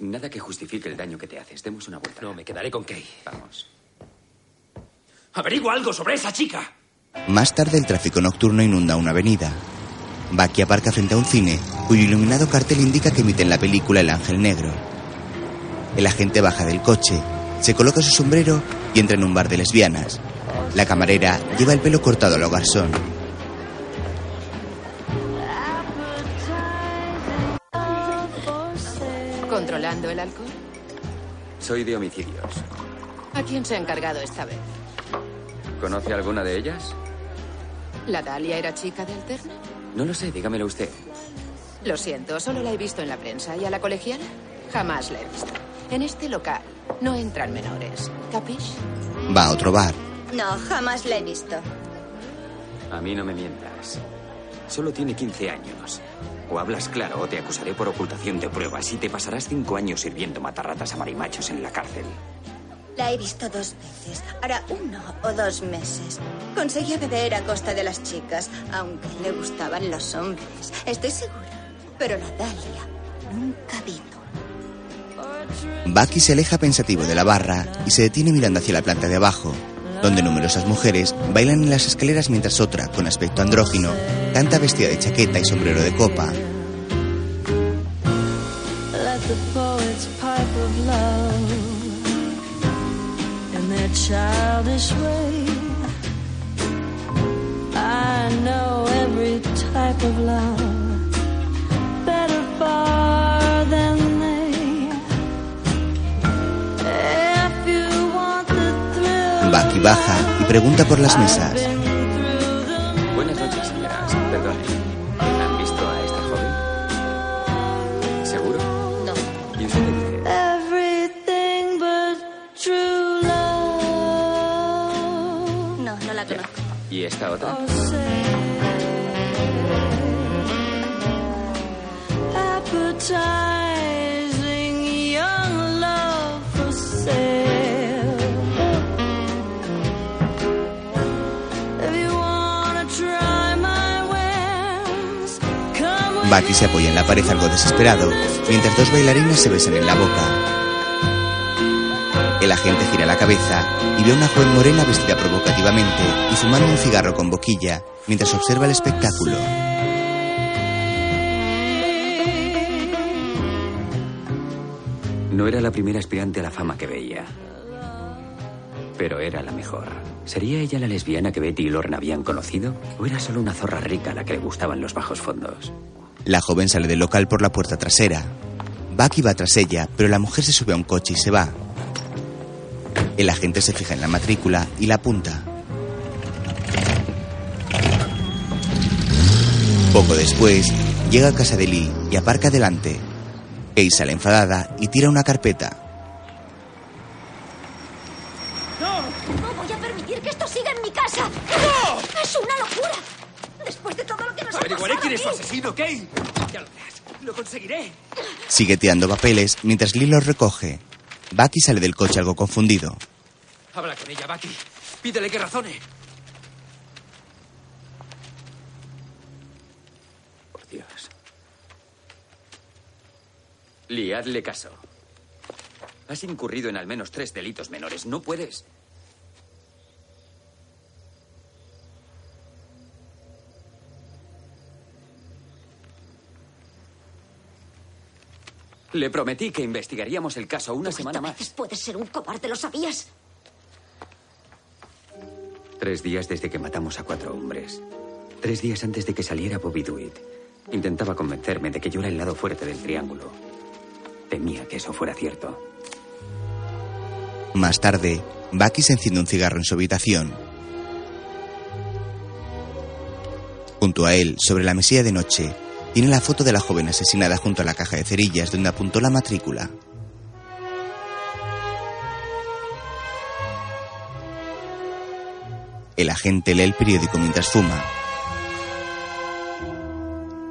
Nada que justifique el daño que te haces. Demos una vuelta. No, me quedaré con Kay. Vamos. ¡Averigua algo sobre esa chica! Más tarde el tráfico nocturno inunda una avenida. Bucky aparca frente a un cine, cuyo iluminado cartel indica que emiten la película El Ángel Negro. El agente baja del coche, se coloca su sombrero y entra en un bar de lesbianas. La camarera lleva el pelo cortado a lo garzón. ¿Controlando el alcohol? Soy de homicidios. ¿A quién se ha encargado esta vez? ¿Conoce alguna de ellas? ¿La Dalia era chica de Alterna? No lo sé, dígamelo usted. Lo siento, solo la he visto en la prensa. ¿Y a la colegiala? Jamás la he visto. En este local no entran menores. ¿Capish? Va a otro bar. No, jamás la he visto. A mí no me mientas. Solo tiene 15 años. O hablas claro o te acusaré por ocultación de pruebas y te pasarás 5 años sirviendo matarratas a marimachos en la cárcel. La he visto 2 veces, hará 1 o 2 meses. Conseguía beber a costa de las chicas, aunque le gustaban los hombres, estoy segura. Pero la Dalia nunca vino. Bucky se aleja pensativo de la barra y se detiene mirando hacia la planta de abajo, donde numerosas mujeres bailan en las escaleras mientras otra, con aspecto andrógino, canta vestida de chaqueta y sombrero de copa. Let the poets pipe of love. Childish way. I know every type of love better far than they. If you want the thrill. Bucky baja y pregunta por las mesas. Buenas noches, señoras. Perdone. ¿Han visto a esta joven? ¿Seguro? No. ¿Y usted dice? Everything but true. ¿Y esta otra? Bucky se apoya en la pared algo desesperado, mientras 2 bailarinas se besan en la boca. El agente gira la cabeza y ve a una joven morena vestida provocativamente y fumando un cigarro con boquilla mientras observa el espectáculo. No era la primera aspirante a la fama que veía, pero era la mejor. ¿Sería ella la lesbiana que Betty y Lorna habían conocido? ¿O era solo una zorra rica a la que le gustaban los bajos fondos? La joven sale del local por la puerta trasera. Bucky va tras ella, pero la mujer se sube a un coche y se va. El agente se fija en la matrícula y la apunta. Poco después, llega a casa de Lee y aparca delante. Kay sale enfadada y tira una carpeta. eres su asesino, Kay. Ya lo verás. Lo conseguiré. Sigue tirando papeles mientras Lee los recoge. Bucky sale del coche algo confundido. Habla con ella, Bucky. Pídele que razone. Por Dios. Lee, hazle caso. Has incurrido en al menos 3 delitos menores. No puedes... Le prometí que investigaríamos el caso una semana más. Puedes ser un cobarde, ¿lo sabías? 3 días desde que matamos a 4 hombres. 3 días antes de que saliera Bobby Dewitt. Intentaba convencerme de que yo era el lado fuerte del triángulo. Temía que eso fuera cierto. Más tarde, Bucky se enciende un cigarro en su habitación. Junto a él, sobre la mesilla de noche... Tiene la foto de la joven asesinada junto a la caja de cerillas donde apuntó la matrícula. El agente lee el periódico mientras fuma.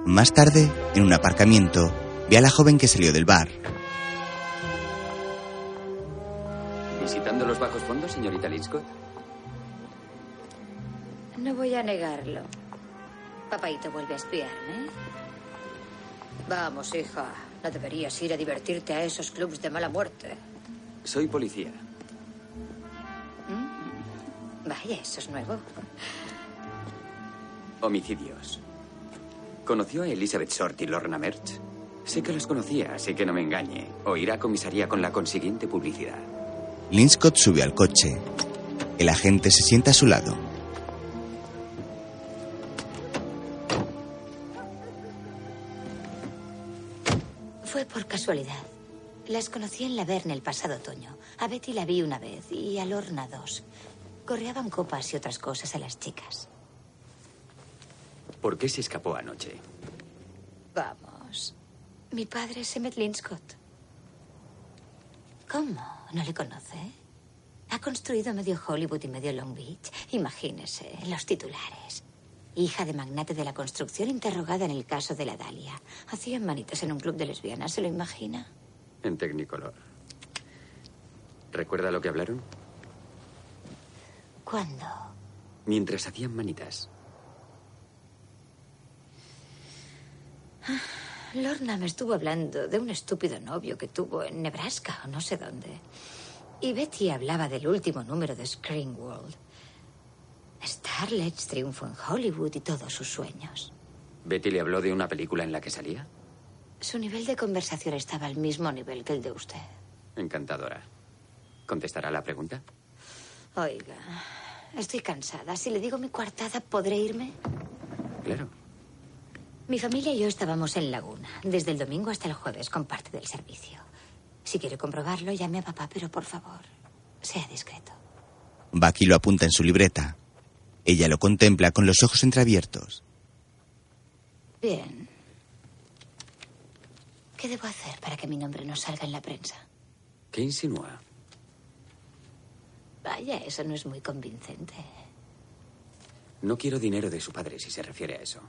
Más tarde, en un aparcamiento, ve a la joven que salió del bar. ¿Visitando los bajos fondos, señorita Linscott? No voy a negarlo. Papaito vuelve a espiarme, ¿eh? Vamos, hija. No deberías ir a divertirte a esos clubs de mala muerte. Soy policía. Vaya, eso es nuevo. Homicidios. ¿Conoció a Elizabeth Short y Lorna Mertz? Sé que los conocía, así que no me engañe. O irá a comisaría con la consiguiente publicidad. Linscott sube al coche. El agente se sienta a su lado. Por casualidad. Las conocí en la Berna el pasado otoño. A Betty la vi una vez y a Lorna 2. Correaban copas y otras cosas a las chicas. ¿Por qué se escapó anoche? Vamos. Mi padre es Emmett Linscott. ¿Cómo? ¿No le conoce? Ha construido medio Hollywood y medio Long Beach. Imagínese, los titulares. Hija de magnate de la construcción interrogada en el caso de la Dalia. Hacían manitas en un club de lesbianas, ¿se lo imagina? En Technicolor. ¿Recuerda lo que hablaron? ¿Cuándo? Mientras hacían manitas. Lorna me estuvo hablando de un estúpido novio que tuvo en Nebraska o no sé dónde. Y Betty hablaba del último número de Screenworld. Starlet's triunfo en Hollywood y todos sus sueños. ¿Betty le habló de una película en la que salía? Su nivel de conversación estaba al mismo nivel que el de usted. Encantadora. ¿Contestará la pregunta? Oiga, estoy cansada. Si le digo mi coartada, ¿podré irme? Claro. Mi familia y yo estábamos en Laguna, desde el domingo hasta el jueves, con parte del servicio. Si quiere comprobarlo, llame a papá, pero por favor, sea discreto. Bucky lo apunta en su libreta. Ella lo contempla con los ojos entreabiertos. Bien. ¿Qué debo hacer para que mi nombre no salga en la prensa? ¿Qué insinúa? Vaya, eso no es muy convincente. No quiero dinero de su padre si se refiere a eso.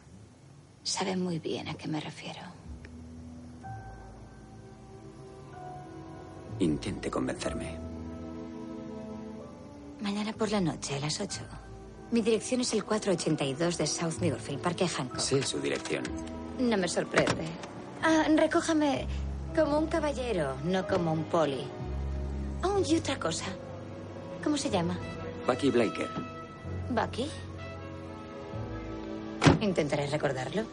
Sabe muy bien a qué me refiero. Intente convencerme. Mañana por la noche a las 8. Mi dirección es el 482 de South Middlefield, Parque Hancock. Sí, su dirección. No me sorprende. Ah, recójame como un caballero, no como un poli. Oh, y otra cosa. ¿Cómo se llama? Bucky Bliker. ¿Bucky? Intentaré recordarlo.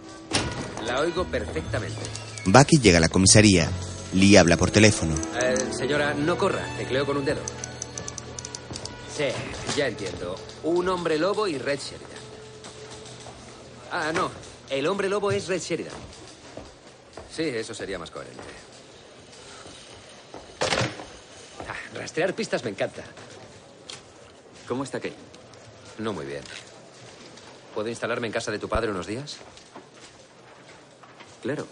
La oigo perfectamente. Bucky llega a la comisaría. Lee habla por teléfono. Señora, no corra. Tecleo con un dedo. Sí, ya entiendo. Un hombre lobo y Red Sheridan. Ah, no. El hombre lobo es Red Sheridan. Sí, eso sería más coherente. Ah, rastrear pistas me encanta. ¿Cómo está Kay? No muy bien. ¿Puedo instalarme en casa de tu padre unos días? Claro.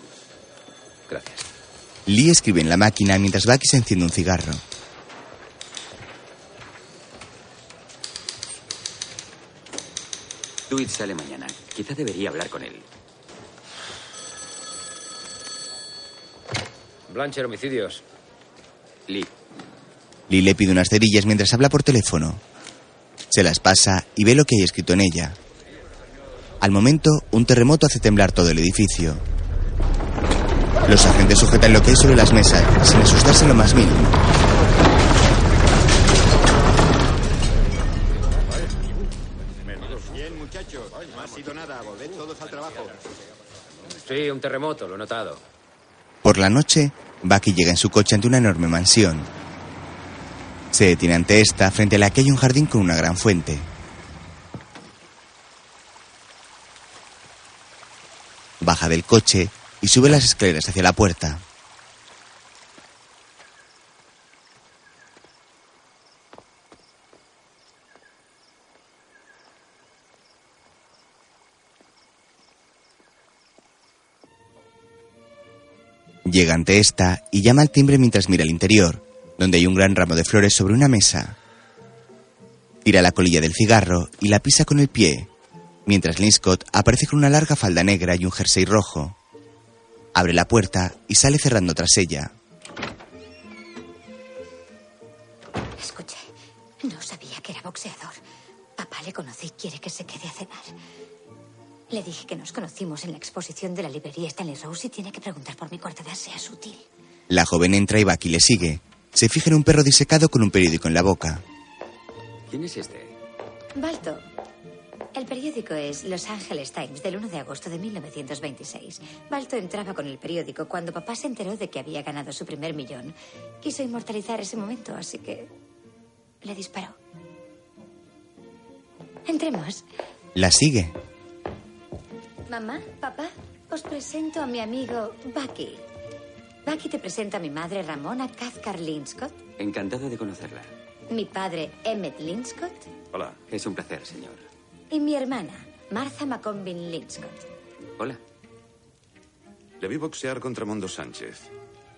Gracias. Lee escribe en la máquina mientras Bucky se enciende un cigarro. Dwight sale mañana. Quizá debería hablar con él. Blanchard, homicidios. Lee. Lee le pide unas cerillas mientras habla por teléfono. Se las pasa y ve lo que hay escrito en ella. Al momento, un terremoto hace temblar todo el edificio. Los agentes sujetan lo que hay sobre las mesas, sin asustarse lo más mínimo. Bien, muchachos, no ha sido nada, volved todos al trabajo. Sí, un terremoto, lo he notado. Por la noche, Bucky llega en su coche ante una enorme mansión. Se detiene ante esta, frente a la que hay un jardín con una gran fuente. Baja del coche y sube las escaleras hacia la puerta. Llega ante esta y llama al timbre mientras mira al interior, donde hay un gran ramo de flores sobre una mesa. Tira la colilla del cigarro y la pisa con el pie, mientras Linscott aparece con una larga falda negra y un jersey rojo. Abre la puerta y sale cerrando tras ella. Escuche, no sabía que era boxeador. Papá le conoce y quiere que se quede a cenar. Le dije que nos conocimos en la exposición de la librería Stanley Rose y tiene que preguntar por mi cortada, sea sutil. La joven entra y Bucky le sigue. Se fija en un perro disecado con un periódico en la boca. ¿Quién es este? Balto. El periódico es Los Angeles Times, del 1 de agosto de 1926. Balto entraba con el periódico cuando papá se enteró de que había ganado su primer millón. Quiso inmortalizar ese momento, así que le disparó. Entremos. La sigue. Mamá, papá, os presento a mi amigo Bucky. Bucky te presenta a mi madre Ramona Cathcart Linscott. Encantada de conocerla. Mi padre Emmett Linscott. Hola, es un placer, señor. Y mi hermana, Martha McCombin Linscott. Hola. Le vi boxear contra Mondo Sánchez.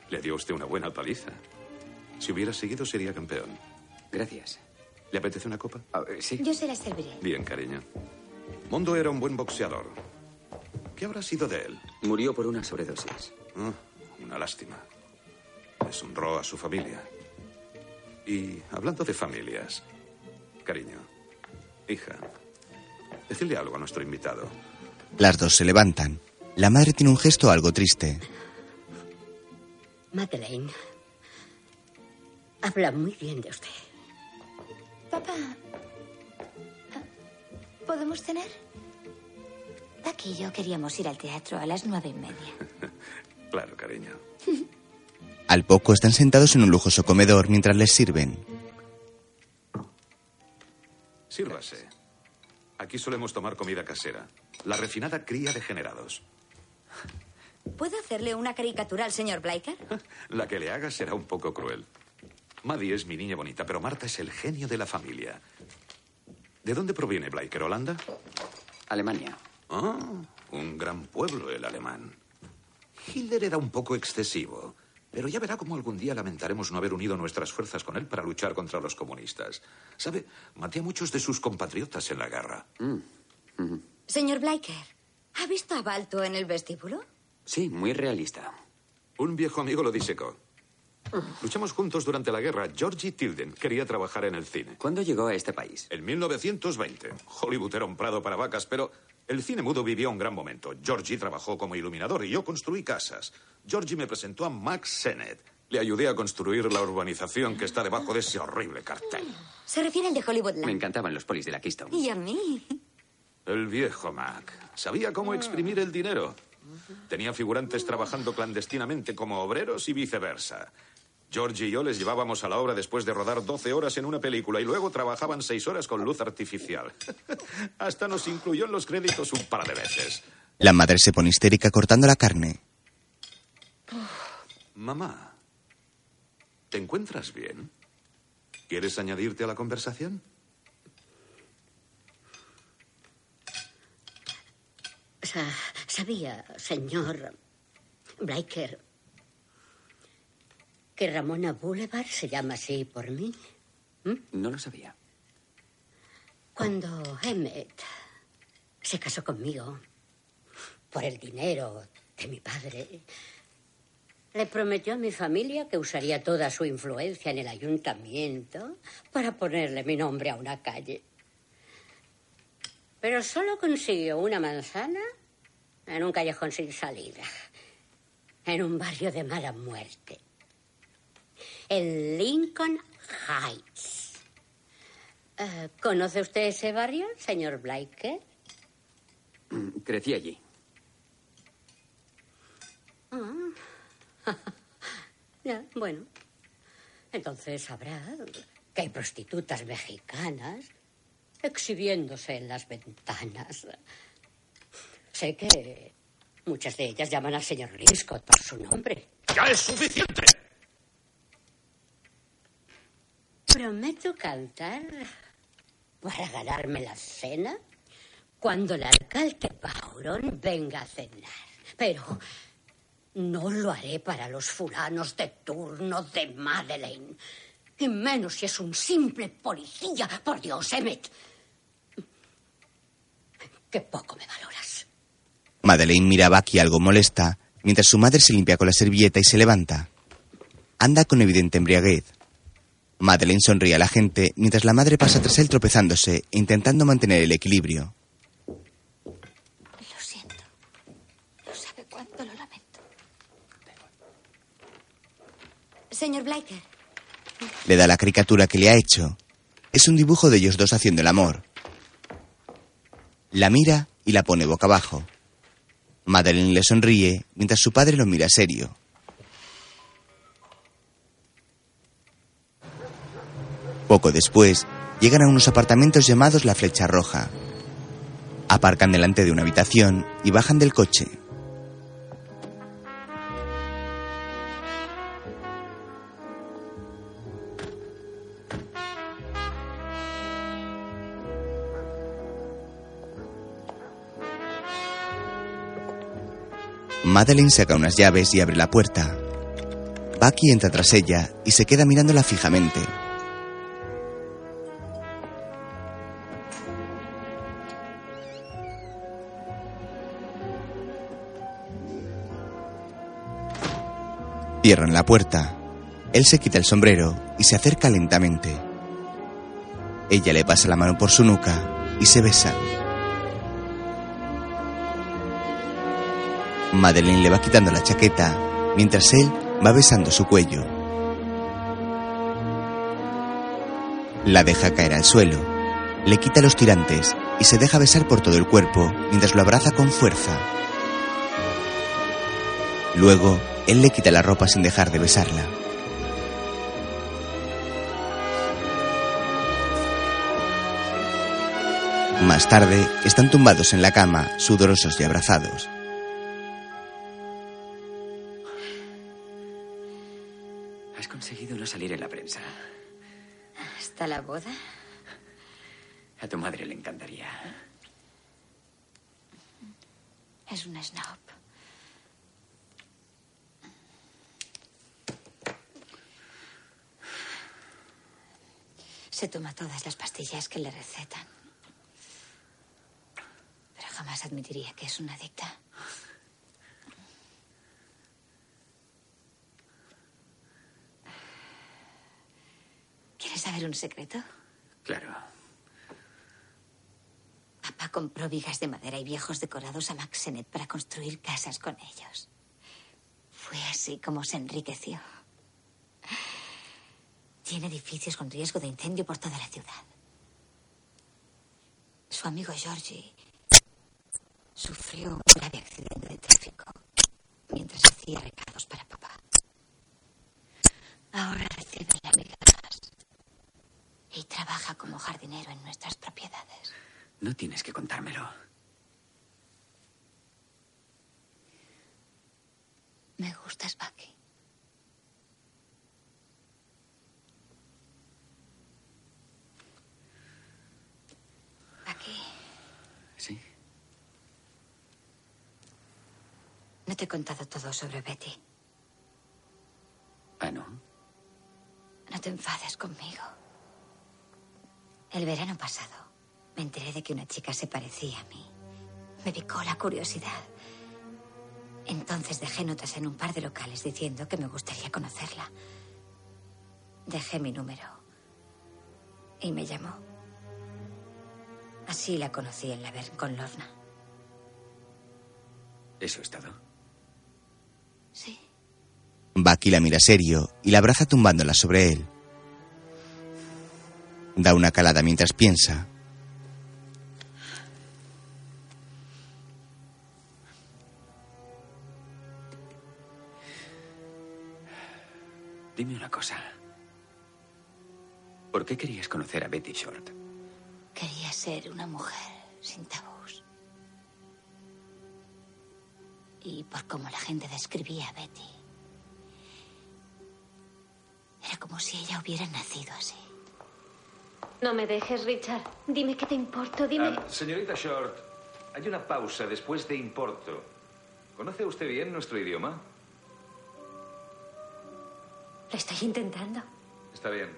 Le dio usted una buena paliza. Si hubiera seguido sería campeón. Gracias. ¿Le apetece una copa? Sí. Yo se la serviré. Bien, cariño. Mondo era un buen boxeador. ¿Qué habrá sido de él? Murió por una sobredosis. Oh, una lástima. Deshonró a su familia. Y hablando de familias, cariño, hija, decidle algo a nuestro invitado. Las dos se levantan. La madre tiene un gesto algo triste. Madeleine, habla muy bien de usted. Papá, ¿podemos cenar? Bucky y yo queríamos ir al teatro a las 9:30. Claro, cariño. Al poco están sentados en un lujoso comedor mientras les sirven. Sírvase. Aquí solemos tomar comida casera. La refinada cría de generados. ¿Puedo hacerle una caricatura al señor Bliker? La que le haga será un poco cruel. Maddie es mi niña bonita, pero Marta es el genio de la familia. ¿De dónde proviene Bliker? ¿Holanda? Alemania. Oh, un gran pueblo el alemán. Hitler era un poco excesivo, pero ya verá cómo algún día lamentaremos no haber unido nuestras fuerzas con él para luchar contra los comunistas. ¿Sabe? Maté a muchos de sus compatriotas en la guerra. Señor Bliker, ¿ha visto a Balto en el vestíbulo? Sí, muy realista. Un viejo amigo lo disecó. Luchamos juntos durante la guerra. Georgie Tilden quería trabajar en el cine. ¿Cuándo llegó a este país? En 1920. Hollywood era un prado para vacas, pero el cine mudo vivió un gran momento. Georgie trabajó como iluminador y yo construí casas. Georgie me presentó a Mack Sennett. Le ayudé a construir la urbanización que está debajo de ese horrible cartel. Se refiere al de Hollywoodland. Me encantaban los polis de la Keystone. Y a mí. El viejo Mack sabía cómo exprimir el dinero. Tenía figurantes trabajando clandestinamente como obreros y viceversa. George y yo les llevábamos a la obra después de rodar 12 horas en una película y luego trabajaban 6 horas con luz artificial. Hasta nos incluyó en los créditos un par de veces. La madre se pone histérica cortando la carne. Mamá, ¿te encuentras bien? ¿Quieres añadirte a la conversación? Sabía, señor Bliker, que Ramona Boulevard se llama así por mí. No lo sabía. Cuando Emmett se casó conmigo, por el dinero de mi padre, Le prometió a mi familia que usaría toda su influencia en el ayuntamiento para ponerle mi nombre a una calle. Pero solo consiguió una manzana en un callejón sin salida, en un barrio de mala muerte, en Lincoln Heights. ¿Conoce usted ese barrio, señor Bliker? Crecí allí. Ya, bueno, entonces sabrá que hay prostitutas mexicanas exhibiéndose en las ventanas. Sé que muchas de ellas llaman al señor Linscott por su nombre. ¡Ya es suficiente! Prometo cantar para ganarme la cena cuando el alcalde Pauron venga a cenar. Pero no lo haré para los fulanos de turno de Madeleine. Y menos si es un simple policía. Por Dios, Emmett. Qué poco me valoras. Madeleine mira a Bucky algo molesta, mientras su madre se limpia con la servilleta y se levanta. Anda con evidente embriaguez. Madeleine sonríe a la gente, mientras la madre pasa tras él tropezándose, intentando mantener el equilibrio. Lo siento. No sabe cuánto lo lamento. Señor Bliker. Le da la caricatura que le ha hecho. Es un dibujo de ellos dos haciendo el amor. La mira y la pone boca abajo. Madeleine le sonríe mientras su padre lo mira serio. Poco después, llegan a unos apartamentos llamados La Flecha Roja. Aparcan delante de una habitación y bajan del coche. Madeleine saca unas llaves y abre la puerta. Bucky entra tras ella y se queda mirándola fijamente. Cierran la puerta. Él se quita el sombrero y se acerca lentamente. Ella le pasa la mano por su nuca y se besan. Madeleine le va quitando la chaqueta, mientras él va besando su cuello. La deja caer al suelo, le quita los tirantes y se deja besar por todo el cuerpo, mientras lo abraza con fuerza. Luego, él le quita la ropa sin dejar de besarla. Más tarde, están tumbados en la cama, sudorosos y abrazados. ¿Has conseguido no salir en la prensa? ¿Hasta la boda? A tu madre le encantaría. Es un snob. Se toma todas las pastillas que le recetan. Pero jamás admitiría que es una adicta. ¿Quieres saber un secreto? Claro. Papá compró vigas de madera y viejos decorados a Mack Sennett para construir casas con ellos. Fue así como se enriqueció. Tiene edificios con riesgo de incendio por toda la ciudad. Su amigo Georgie sufrió un grave accidente de tráfico mientras hacía recados para papá. Ahora recibe las migajas. Y trabaja como jardinero en nuestras propiedades. No tienes que contármelo. Me gustas, Bucky. Bucky. ¿Sí? No te he contado todo sobre Betty. Ah, ¿no? No te enfades conmigo. El verano pasado me enteré de que una chica se parecía a mí. Me picó la curiosidad. Entonces dejé notas en un par de locales diciendo que me gustaría conocerla. Dejé mi número y me llamó. Así la conocí en la Verne con Lorna. ¿Eso es todo? Sí. Bucky la mira serio y la abraza tumbándola sobre él. Da una calada mientras piensa. Dime una cosa. ¿Por qué querías conocer a Betty Short? Quería ser una mujer sin tabús. Y por cómo la gente describía a Betty. Era como si ella hubiera nacido así. No me dejes, Richard. Dime qué te importo, dime... señorita Short, hay una pausa después de importo. ¿Conoce usted bien nuestro idioma? Lo estoy intentando. Está bien.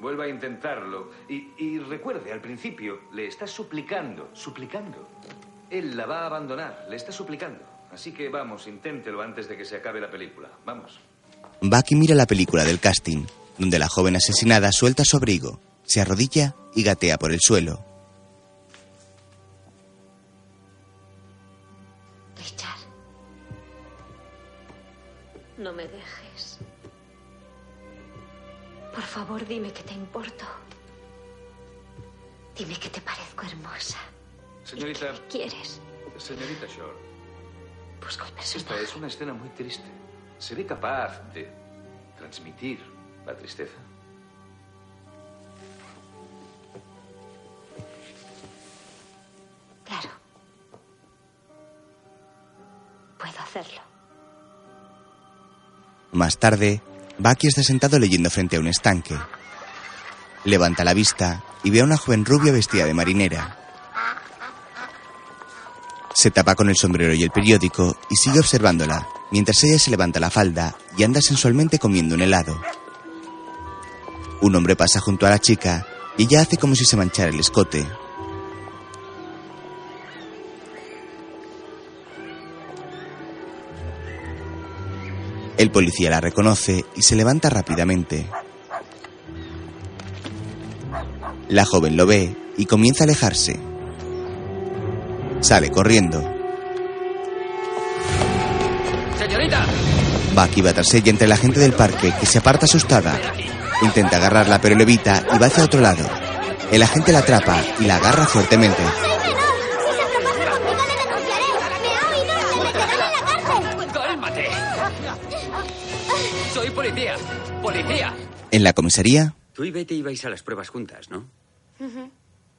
Vuelva a intentarlo. Y recuerde, al principio, le está suplicando, suplicando. Él la va a abandonar, le está suplicando. Así que vamos, inténtelo antes de que se acabe la película. Vamos. Bucky mira la película del casting, donde la joven asesinada suelta su abrigo, se arrodilla y gatea por el suelo. Richard. No me dejes. Por favor, dime que te importo. Dime que te parezco hermosa. Señorita... ¿Qué quieres? Señorita Short. Busco el personaje. Esta es una escena muy triste. ¿Seré capaz de transmitir la tristeza? Claro. Puedo hacerlo. Más tarde, Bucky está sentado leyendo frente a un estanque. Levanta la vista y ve a una joven rubia vestida de marinera. Se tapa con el sombrero y el periódico y sigue observándola, mientras ella se levanta la falda y anda sensualmente comiendo un helado. Un hombre pasa junto a la chica y ella hace como si se manchara el escote. El policía la reconoce y se levanta rápidamente. La joven lo ve y comienza a alejarse. Sale corriendo. ¡Señorita! Bucky va tras ella entre la gente del parque, que se aparta asustada. Intenta agarrarla pero lo evita y va hacia otro lado. El agente la atrapa y la agarra fuertemente. Soy policía. ¡Policía! En la comisaría. Tú y Betty ibais a las pruebas juntas, ¿no? Uh-huh.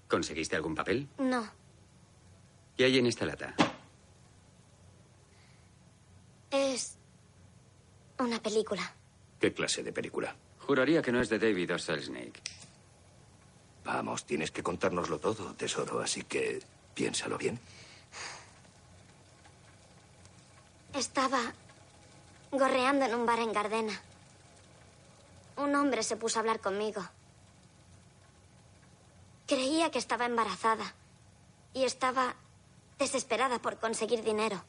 ¿Conseguiste algún papel? No. ¿Qué hay en esta lata? Es una película. ¿Qué clase de película? Juraría que no es de David O. Selznick. Vamos, tienes que contárnoslo todo, tesoro, así que piénsalo bien. Estaba gorreando en un bar en Gardena. Un hombre se puso a hablar conmigo. Creía que estaba embarazada y estaba desesperada por conseguir dinero.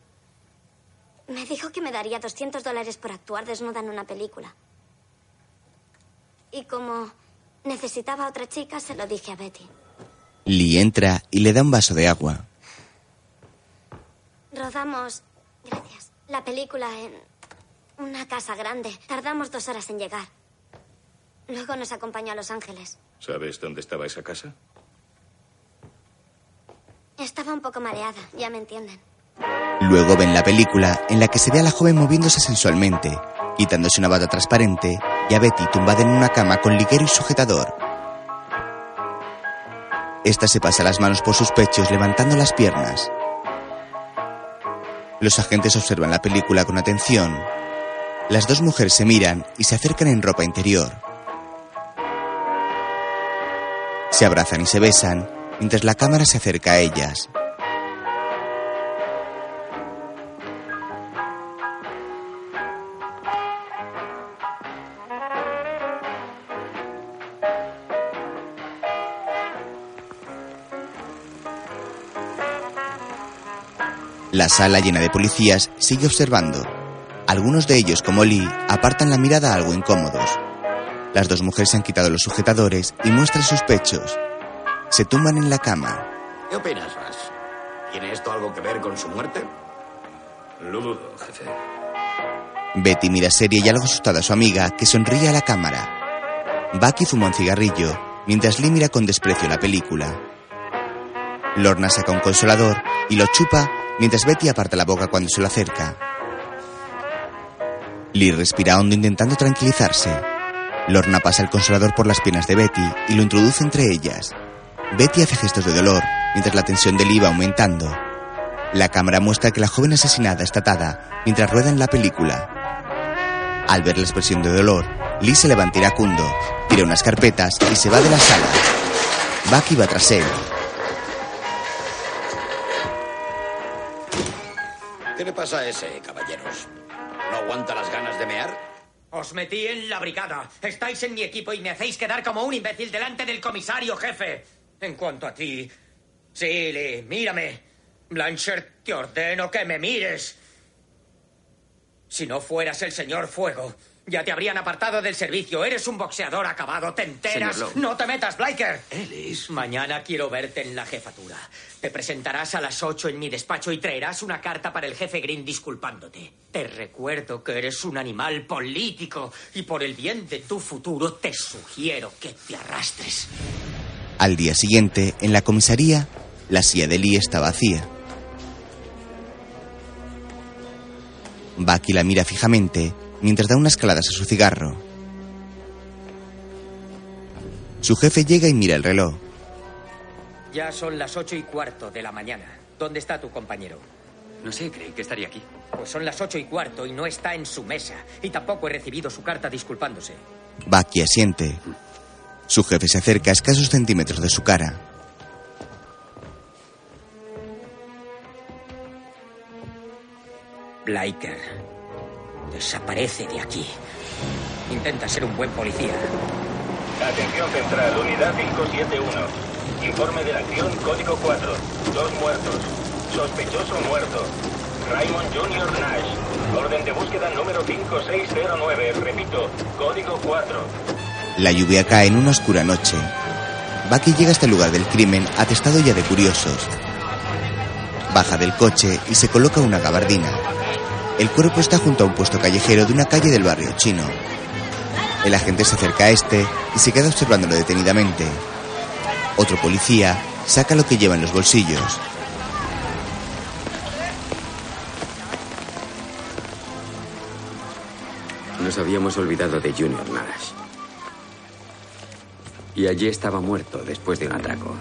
Me dijo que me daría $200 por actuar desnuda en una película. Y como necesitaba a otra chica, se lo dije a Betty. Lee entra y le da un vaso de agua. Rodamos, gracias, la película en una casa grande. Tardamos 2 horas en llegar. Luego nos acompañó a Los Ángeles. ¿Sabes dónde estaba esa casa? Estaba un poco mareada, ya me entienden. Luego ven la película en la que se ve a la joven moviéndose sensualmente, quitándose una bata transparente, y a Betty tumbada en una cama con liguero y sujetador. Esta se pasa las manos por sus pechos levantando las piernas. Los agentes observan la película con atención. Las dos mujeres se miran y se acercan en ropa interior. Se abrazan y se besan mientras la cámara se acerca a ellas. La sala llena de policías sigue observando. Algunos de ellos, como Lee, apartan la mirada algo incómodos. Las dos mujeres han quitado los sujetadores y muestran sus pechos. Se tumban en la cama. ¿Qué opinas, Russ? ¿Tiene esto algo que ver con su muerte? Lo dudo, jefe. Betty mira seria y algo asustada a su amiga, que sonríe a la cámara. Bucky fuma un cigarrillo, mientras Lee mira con desprecio la película. Lorna saca un consolador y lo chupa, mientras Betty aparta la boca cuando se lo acerca. Lee respira hondo intentando tranquilizarse. Lorna pasa el consolador por las piernas de Betty y lo introduce entre ellas. Betty hace gestos de dolor, mientras la tensión de Lee va aumentando. La cámara muestra que la joven asesinada está atada mientras rueda en la película. Al ver la expresión de dolor, Lee se levanta iracundo, tira unas carpetas y se va de la sala. Bucky va tras él. ¿Qué le pasa a ese, caballeros? ¿No aguanta las ganas de mear? Os metí en la brigada. Estáis en mi equipo y me hacéis quedar como un imbécil delante del comisario, jefe. En cuanto a ti... Sí, Lee, mírame. Blanchard, te ordeno que me mires. Si no fueras el señor Fuego, ya te habrían apartado del servicio. Eres un boxeador acabado, ¿te enteras? ¡No te metas, Bliker! Ellis. Mañana quiero verte en la jefatura. Te presentarás a las 8 en mi despacho y traerás una carta para el jefe Green disculpándote. Te recuerdo que eres un animal político y por el bien de tu futuro te sugiero que te arrastres. Al día siguiente, en la comisaría, la silla de Lee está vacía. Bucky la mira fijamente mientras da unas caladas a su cigarro. Su jefe llega y mira el reloj. Ya son las 8:15 de la mañana. ¿Dónde está tu compañero? No sé, creí que estaría aquí. Pues son las 8:15 y no está en su mesa. Y tampoco he recibido su carta disculpándose. Bucky asiente. Su jefe se acerca a escasos centímetros de su cara. Bliker, desaparece de aquí. Intenta ser un buen policía. Atención central, unidad 571. Informe de la acción, código 4. 2 muertos. Sospechoso muerto. Raymond Junior Nash. Orden de búsqueda número 5609. Repito, código 4. La lluvia cae en una oscura noche. Bucky llega hasta el lugar del crimen, atestado ya de curiosos. Baja del coche y se coloca una gabardina. El cuerpo está junto a un puesto callejero de una calle del barrio chino. El agente se acerca a este y se queda observándolo detenidamente. Otro policía saca lo que lleva en los bolsillos. Nos habíamos olvidado de Junior Nash. Y allí estaba muerto después de un atraco.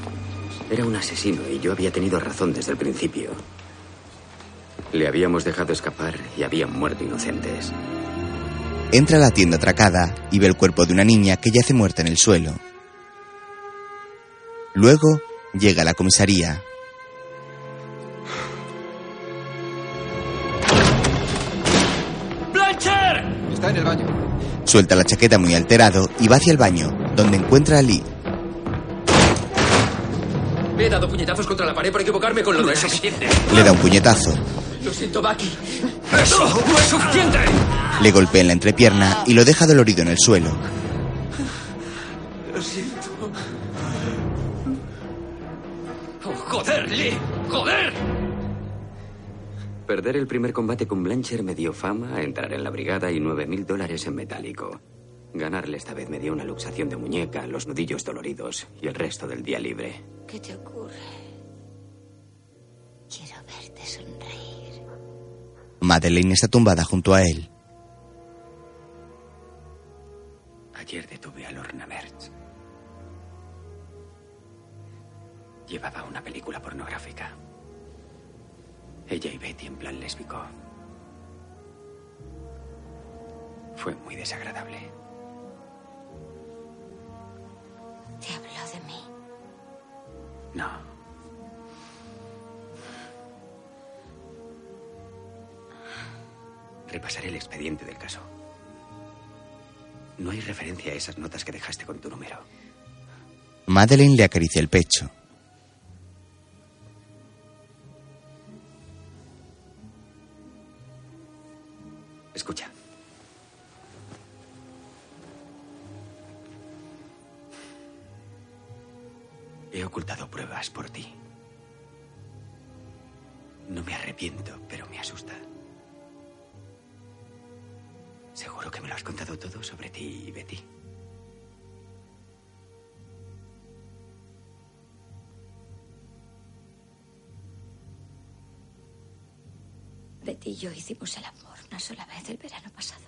Era un asesino y yo había tenido razón desde el principio. Le habíamos dejado escapar y habían muerto inocentes. Entra a la tienda atracada y ve el cuerpo de una niña que yace muerta en el suelo. Luego llega a la comisaría. ¡Blanchard! Está en el baño. Suelta la chaqueta muy alterado y va hacia el baño, donde encuentra a Lee. Me he dado puñetazos contra la pared por equivocarme con lo de... No es suficiente. Le da un puñetazo. Lo siento, Bucky. ¡Eso no es suficiente! Le golpea en la entrepierna y lo deja dolorido en el suelo. Lo siento. Oh, ¡joder, Lee! ¡Joder! Perder el primer combate con Blanchard me dio fama, entrar en la brigada y $9,000 en metálico. Ganarle esta vez me dio una luxación de muñeca, los nudillos doloridos y el resto del día libre. ¿Qué te ocurre? Quiero verte sonreír. Madeleine está tumbada junto a él. Ayer detuve a Lorna Mertz. Llevaba una película pornográfica. Ella y Betty en plan lésbico. Fue muy desagradable. ¿Te habló de mí? No. Repasaré el expediente del caso. No hay referencia a esas notas que dejaste con tu número. Madeleine le acaricia el pecho. He ocultado pruebas por ti. No me arrepiento, pero me asusta. Seguro que me lo has contado todo sobre ti y Betty. Betty y yo hicimos el amor una sola vez el verano pasado.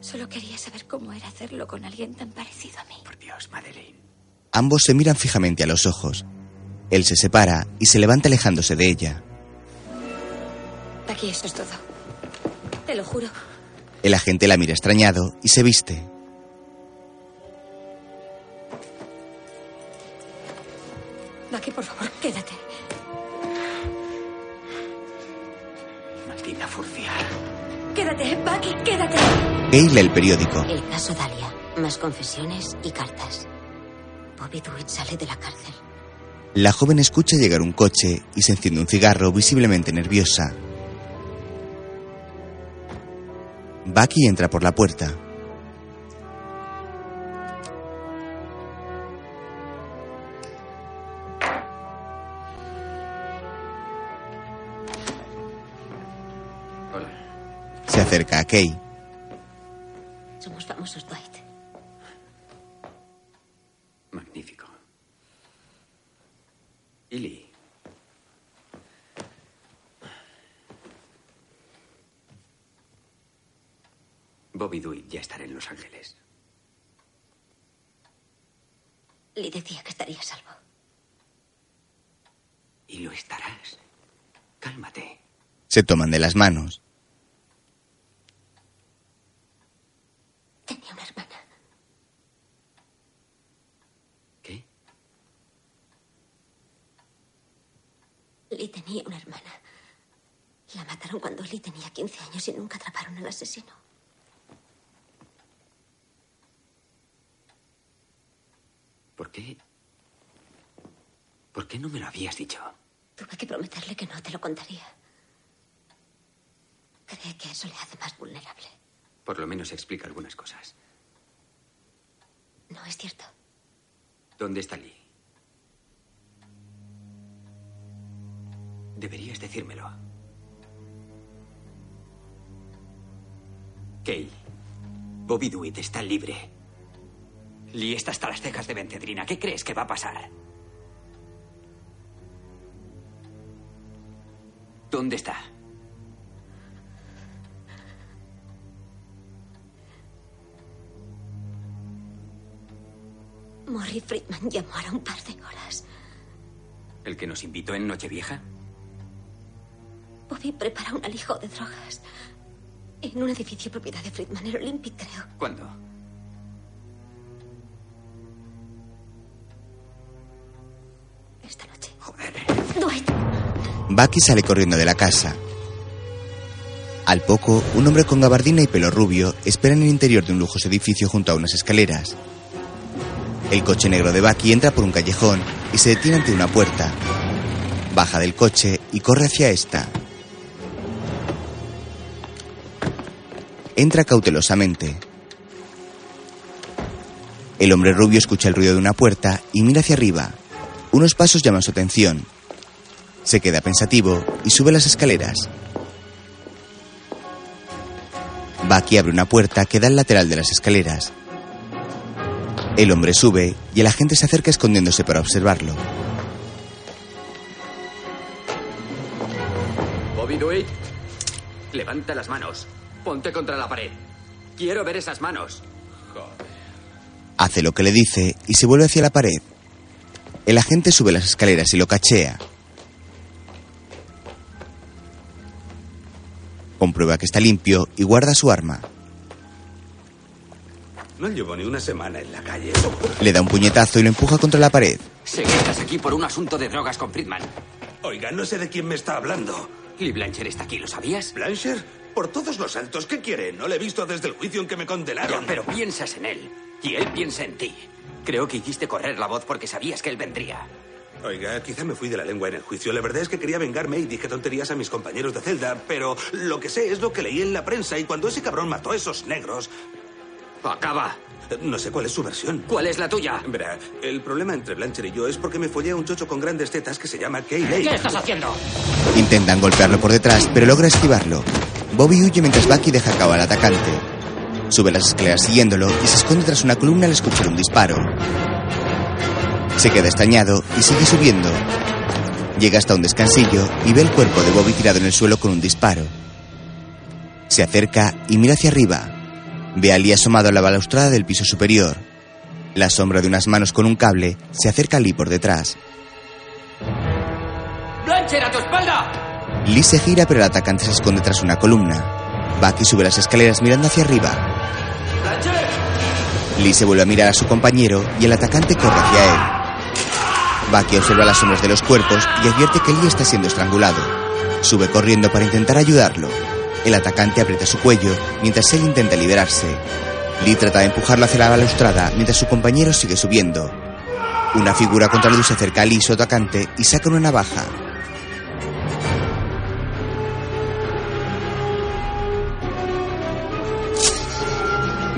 Solo quería saber cómo era hacerlo con alguien tan parecido a mí. Por Dios, Madeleine. Ambos se miran fijamente a los ojos. Él se separa y se levanta alejándose de ella. Aquí, eso es todo. Te lo juro. El agente la mira extrañado y se viste. Bucky, por favor, quédate. Maldita furcia. Quédate, Bucky, quédate. Kay lee el periódico. El caso Dalia. Más confesiones y cartas. Bobby Dwyer sale de la cárcel. La joven escucha llegar un coche y se enciende un cigarro, visiblemente nerviosa. Bucky entra por la puerta. Hola. Se acerca a Kay. Somos famosos, Dwight. Magnífico. Lily. Bobby Dwyer ya estará en Los Ángeles. Le decía que estaría a salvo. Y lo estarás. Cálmate. Se toman de las manos. Tenía una hermana. ¿Qué? Lee tenía una hermana. La mataron cuando Lee tenía 15 años y nunca atraparon al asesino. ¿Por qué? ¿Por qué no me lo habías dicho? Tuve que prometerle que no te lo contaría. Cree que eso le hace más vulnerable. Por lo menos explica algunas cosas. No es cierto. ¿Dónde está Lee? Deberías decírmelo. Kay, Bobby Dwyer está libre. Lee está hasta las cejas de Benzedrina. ¿Qué crees que va a pasar? ¿Dónde está? Morrie Friedman llamó ahora un par de horas. ¿El que nos invitó en Nochevieja? Bobby prepara un alijo de drogas en un edificio propiedad de Friedman, el Olympic, creo. ¿Cuándo? Esta noche. Joder. Dwight. Bucky sale corriendo de la casa. Al poco, un hombre con gabardina y pelo rubio espera en el interior de un lujoso edificio junto a unas escaleras. El coche negro de Bucky entra por un callejón y se detiene ante una puerta. Baja del coche y corre hacia esta. Entra cautelosamente. El hombre rubio escucha el ruido de una puerta y mira hacia arriba. Unos pasos llaman su atención. Se queda pensativo y sube las escaleras. Bucky abre una puerta que da al lateral de las escaleras. El hombre sube y el agente se acerca escondiéndose para observarlo. Bobby Dwyer, levanta las manos. Ponte contra la pared. Quiero ver esas manos. Joder. Hace lo que le dice y se vuelve hacia la pared. El agente sube las escaleras y lo cachea. Comprueba que está limpio y guarda su arma. No llevo ni una semana en la calle. Le da un puñetazo y lo empuja contra la pared. Sé que estás aquí por un asunto de drogas con Friedman. Oiga, no sé de quién me está hablando. Lee Blanchard está aquí, ¿lo sabías? ¿Blanchard? Por todos los santos, ¿qué quiere? No le he visto desde el juicio en que me condenaron. Ya, pero piensas en él. Y él piensa en ti. Creo que hiciste correr la voz porque sabías que él vendría. Oiga, quizá me fui de la lengua en el juicio. La verdad es que quería vengarme y dije tonterías a mis compañeros de celda, pero lo que sé es lo que leí en la prensa y cuando ese cabrón mató a esos negros... ¡Acaba! No sé cuál es su versión. ¿Cuál es la tuya? Verá, el problema entre Blanchard y yo es porque me follé a un chocho con grandes tetas que se llama Kay Lake. ¿Qué estás haciendo? Intentan golpearlo por detrás, pero logra esquivarlo. Bobby huye mientras Bucky deja a cabo al atacante. Sube las escaleras siguiéndolo y se esconde tras una columna al escuchar un disparo. Se queda estañado y sigue subiendo. Llega hasta un descansillo y ve el cuerpo de Bobby tirado en el suelo con un disparo. Se acerca y mira hacia arriba. Ve a Lee asomado a la balaustrada del piso superior. La sombra de unas manos con un cable se acerca a Lee por detrás. ¡Blanchard, a tu espalda! Lee se gira, pero el atacante se esconde tras una columna. Bucky sube las escaleras mirando hacia arriba. ¡Blanchard! Lee se vuelve a mirar a su compañero y el atacante corre hacia él. Bucky observa las sombras de los cuerpos y advierte que Lee está siendo estrangulado. Sube corriendo para intentar ayudarlo. El atacante aprieta su cuello mientras él intenta liberarse. Lee trata de empujarlo hacia la balaustrada mientras su compañero sigue subiendo. Una figura contra la luz se acerca a Lee, su atacante, y saca una navaja.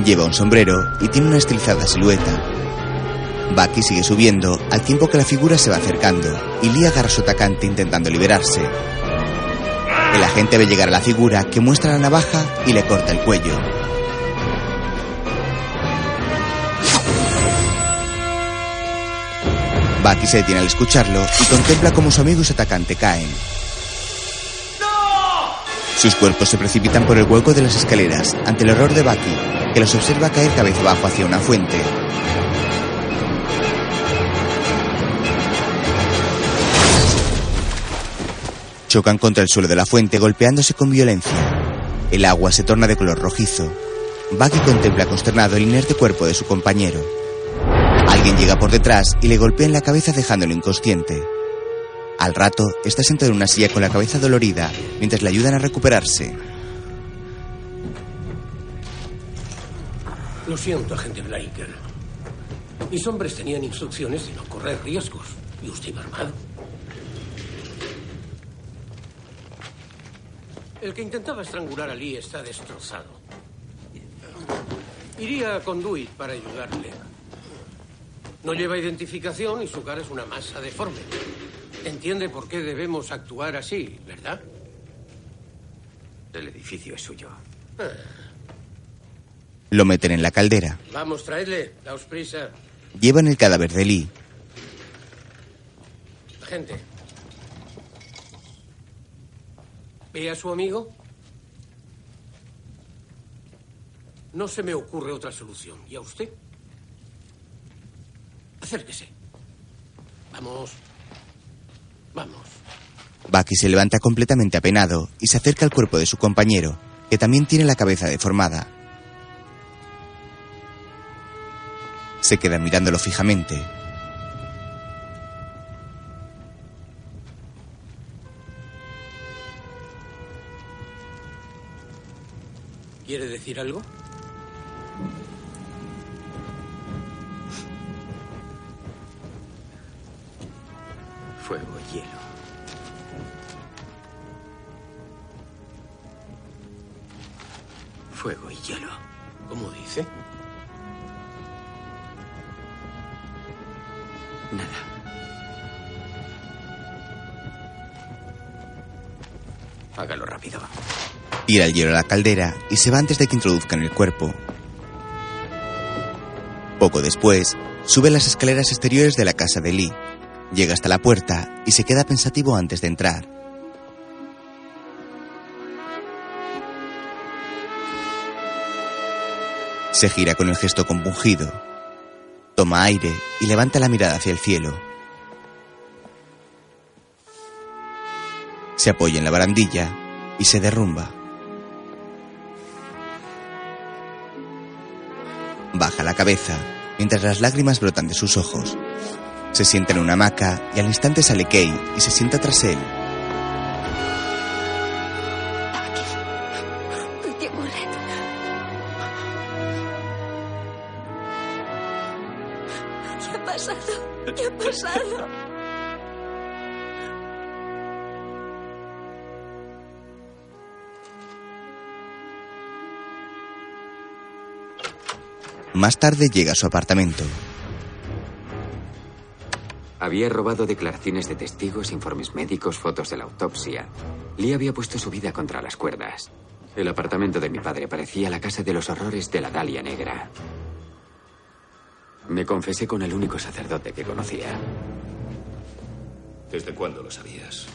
Lleva un sombrero y tiene una estilizada silueta. Bucky sigue subiendo al tiempo que la figura se va acercando y Lee agarra a su atacante intentando liberarse. El agente ve llegar a la figura que muestra la navaja y le corta el cuello. Bucky se detiene al escucharlo y contempla cómo su amigo y su atacante caen. ¡No! Sus cuerpos se precipitan por el hueco de las escaleras ante el horror de Bucky, que los observa caer cabeza abajo hacia una fuente. Chocan contra el suelo de la fuente golpeándose con violencia. El agua se torna de color rojizo. Bucky contempla consternado el inerte cuerpo de su compañero. Alguien llega por detrás y le golpea en la cabeza dejándolo inconsciente. Al rato está sentado en una silla con la cabeza dolorida mientras le ayudan a recuperarse. Lo siento, agente Bliker. Mis hombres tenían instrucciones de no correr riesgos. ¿Y usted iba armado? El que intentaba estrangular a Lee está destrozado. Iría a Conduit para ayudarle. No lleva identificación y su cara es una masa deforme. Entiende por qué debemos actuar así, ¿verdad? El edificio es suyo. Ah. Lo meten en la caldera. Vamos, traedle. Daos prisa. Llevan el cadáver de Lee. Gente. ¿Ve a su amigo? No se me ocurre otra solución. ¿Y a usted? Acérquese. Vamos. Vamos. Bucky se levanta completamente apenado y se acerca al cuerpo de su compañero, que también tiene la cabeza deformada. Se queda mirándolo fijamente. ¿Quiere decir algo? Fuego, hielo. Fuego y hielo. ¿Cómo dice? Nada. Hágalo rápido. Tira el hielo a la caldera y se va antes de que introduzcan el cuerpo. Poco después, sube las escaleras exteriores de la casa de Lee. Llega hasta la puerta y se queda pensativo antes de entrar. Se gira con el gesto compungido. Toma aire y levanta la mirada hacia el cielo. Se apoya en la barandilla y se derrumba. Baja la cabeza mientras las lágrimas brotan de sus ojos. Se sienta en una hamaca y al instante sale Kay y se sienta tras él. ¿Qué ha pasado? ¿Qué ha pasado? Más tarde llega a su apartamento. Había robado declaraciones de testigos, informes médicos, fotos de la autopsia. Lee había puesto su vida contra las cuerdas. El apartamento de mi padre parecía la casa de los horrores de la Dalia Negra. Me confesé con el único sacerdote que conocía. ¿Desde cuándo lo sabías?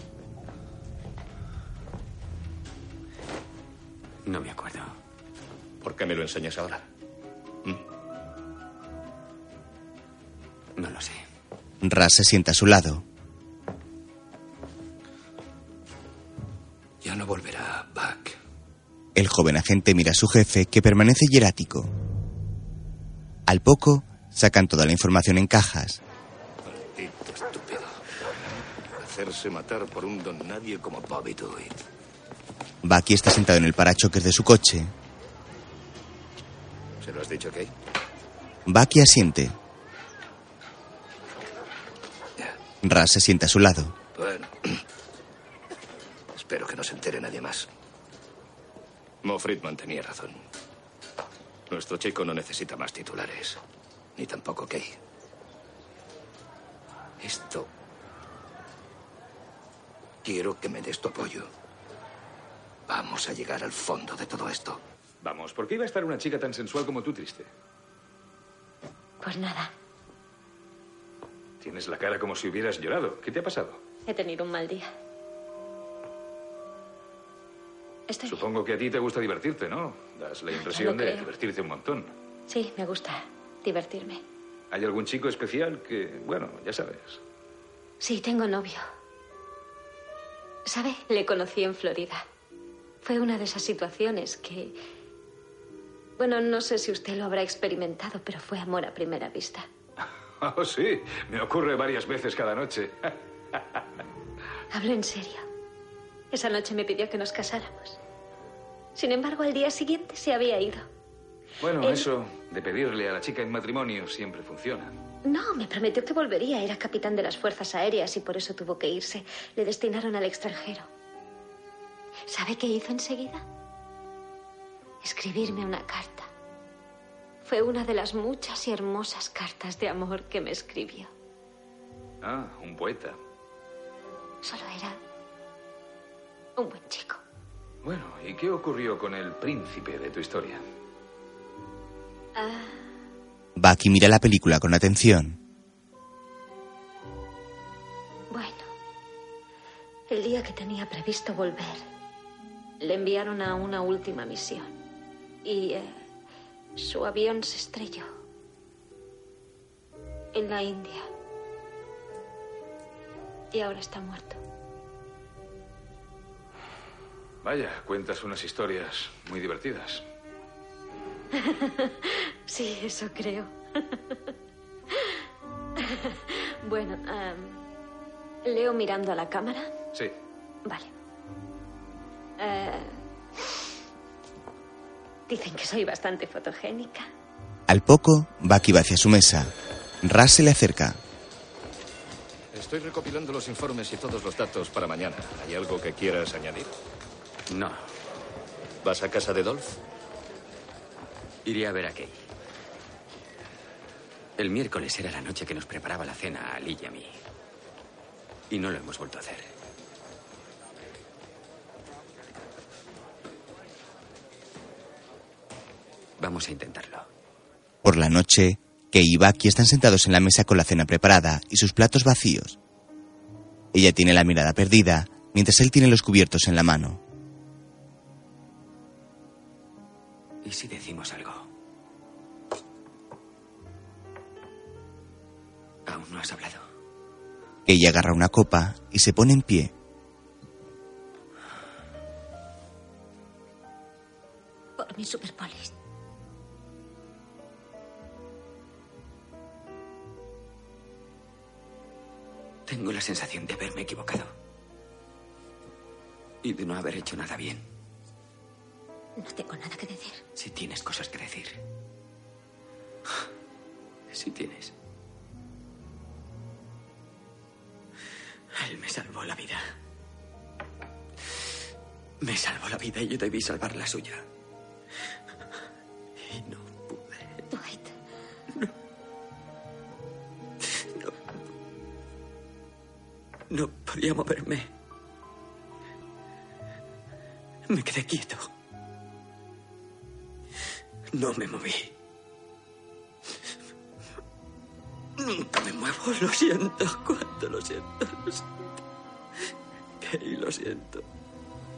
No me acuerdo. ¿Por qué me lo enseñas ahora? No lo sé. Ras se sienta a su lado. Ya no volverá, Buck. El joven agente mira a su jefe, que permanece hierático. Al poco, sacan toda la información en cajas. Maldito estúpido. Hacerse matar por un don nadie como Bobby Dwyer. Bucky está sentado en el parachoques de su coche. ¿Se lo has dicho, Kay? Bucky asiente. Ras se sienta a su lado. Bueno. Espero que no se entere nadie más. Mo Friedman tenía razón. Nuestro chico no necesita más titulares. Ni tampoco Kay. Esto... Quiero que me des tu apoyo. Vamos a llegar al fondo de todo esto. Vamos, ¿por qué iba a estar una chica tan sensual como tú triste? Pues nada. Tienes la cara como si hubieras llorado. ¿Qué te ha pasado? He tenido un mal día. Supongo que a ti te gusta divertirte, ¿no? Das la impresión de divertirte un montón. Sí, me gusta divertirme. ¿Hay algún chico especial que... bueno, ya sabes? Sí, tengo novio. ¿Sabe? Le conocí en Florida. Fue una de esas situaciones que... bueno, no sé si usted lo habrá experimentado, pero fue amor a primera vista. Oh, sí, me ocurre varias veces cada noche. Hablo en serio. Esa noche me pidió que nos casáramos. Sin embargo, al día siguiente se había ido. Bueno, eso de pedirle a la chica en matrimonio siempre funciona. No, me prometió que volvería. Era capitán de las fuerzas aéreas y por eso tuvo que irse. Le destinaron al extranjero. ¿Sabe qué hizo enseguida? Escribirme una carta. Fue una de las muchas y hermosas cartas de amor que me escribió. Ah, un poeta. Solo era un buen chico. Bueno, ¿y qué ocurrió con el príncipe de tu historia? Bucky mira la película con atención. Bueno, el día que tenía previsto volver, le enviaron a una última misión. Y... su avión se estrelló en la India y ahora está muerto. Vaya, cuentas unas historias muy divertidas. Sí, eso creo. Bueno, ¿leo mirando a la cámara? Sí. Vale. Dicen que soy bastante fotogénica. Al poco, Bucky va hacia su mesa. Ras se le acerca. Estoy recopilando los informes y todos los datos para mañana. ¿Hay algo que quieras añadir? No. ¿Vas a casa de Dolph? Iré a ver a Kay. El miércoles era la noche que nos preparaba la cena a Lee y a mí. Y no lo hemos vuelto a hacer. Vamos a intentarlo. Por la noche, Kay y Bucky están sentados en la mesa con la cena preparada y sus platos vacíos. Ella tiene la mirada perdida, mientras él tiene los cubiertos en la mano. ¿Y si decimos algo? Aún no has hablado. Kay agarra una copa y se pone en pie. Por mi superpolis. Tengo la sensación de haberme equivocado. Y de no haber hecho nada bien. No tengo nada que decir. Si tienes cosas que decir. Si tienes. Él me salvó la vida. Me salvó la vida y yo debí salvar la suya. Y no pude. Dwight. No podía moverme. Me quedé quieto. No me moví. Nunca me muevo. Lo siento. Cuánto lo siento. Lo siento. Kay, lo siento.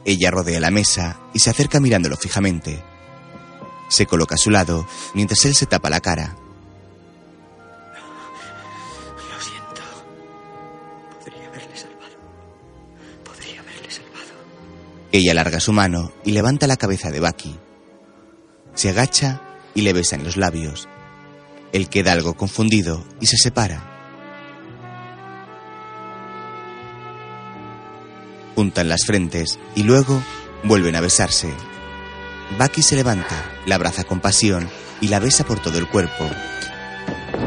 Ella rodea la mesa y se acerca mirándolo fijamente. Se coloca a su lado mientras él se tapa la cara. Lo siento. Podría haberle salvado. Ella alarga su mano y levanta la cabeza de Bucky. Se agacha y le besa en los labios. Él queda algo confundido y se separa. Juntan las frentes y luego vuelven a besarse. Bucky se levanta, la abraza con pasión y la besa por todo el cuerpo.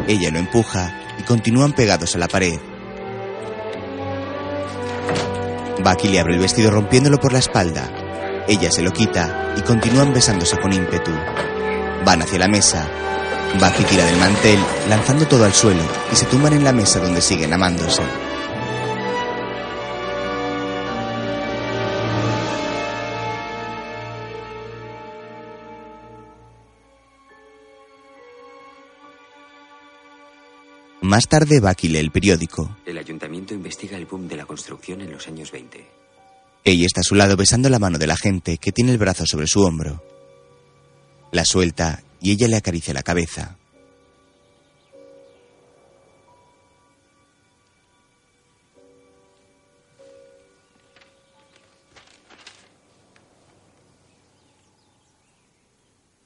Ella lo empuja y continúan pegados a la pared. Bucky le abre el vestido rompiéndolo por la espalda. Ella se lo quita y continúan besándose con ímpetu. Van hacia la mesa. Bucky tira del mantel, lanzando todo al suelo, y se tumban en la mesa donde siguen amándose. Más tarde, Bucky lee el periódico. El ayuntamiento investiga el boom de la construcción en los años 20. Ella está a su lado besando la mano de la gente que tiene el brazo sobre su hombro. La suelta y ella le acaricia la cabeza.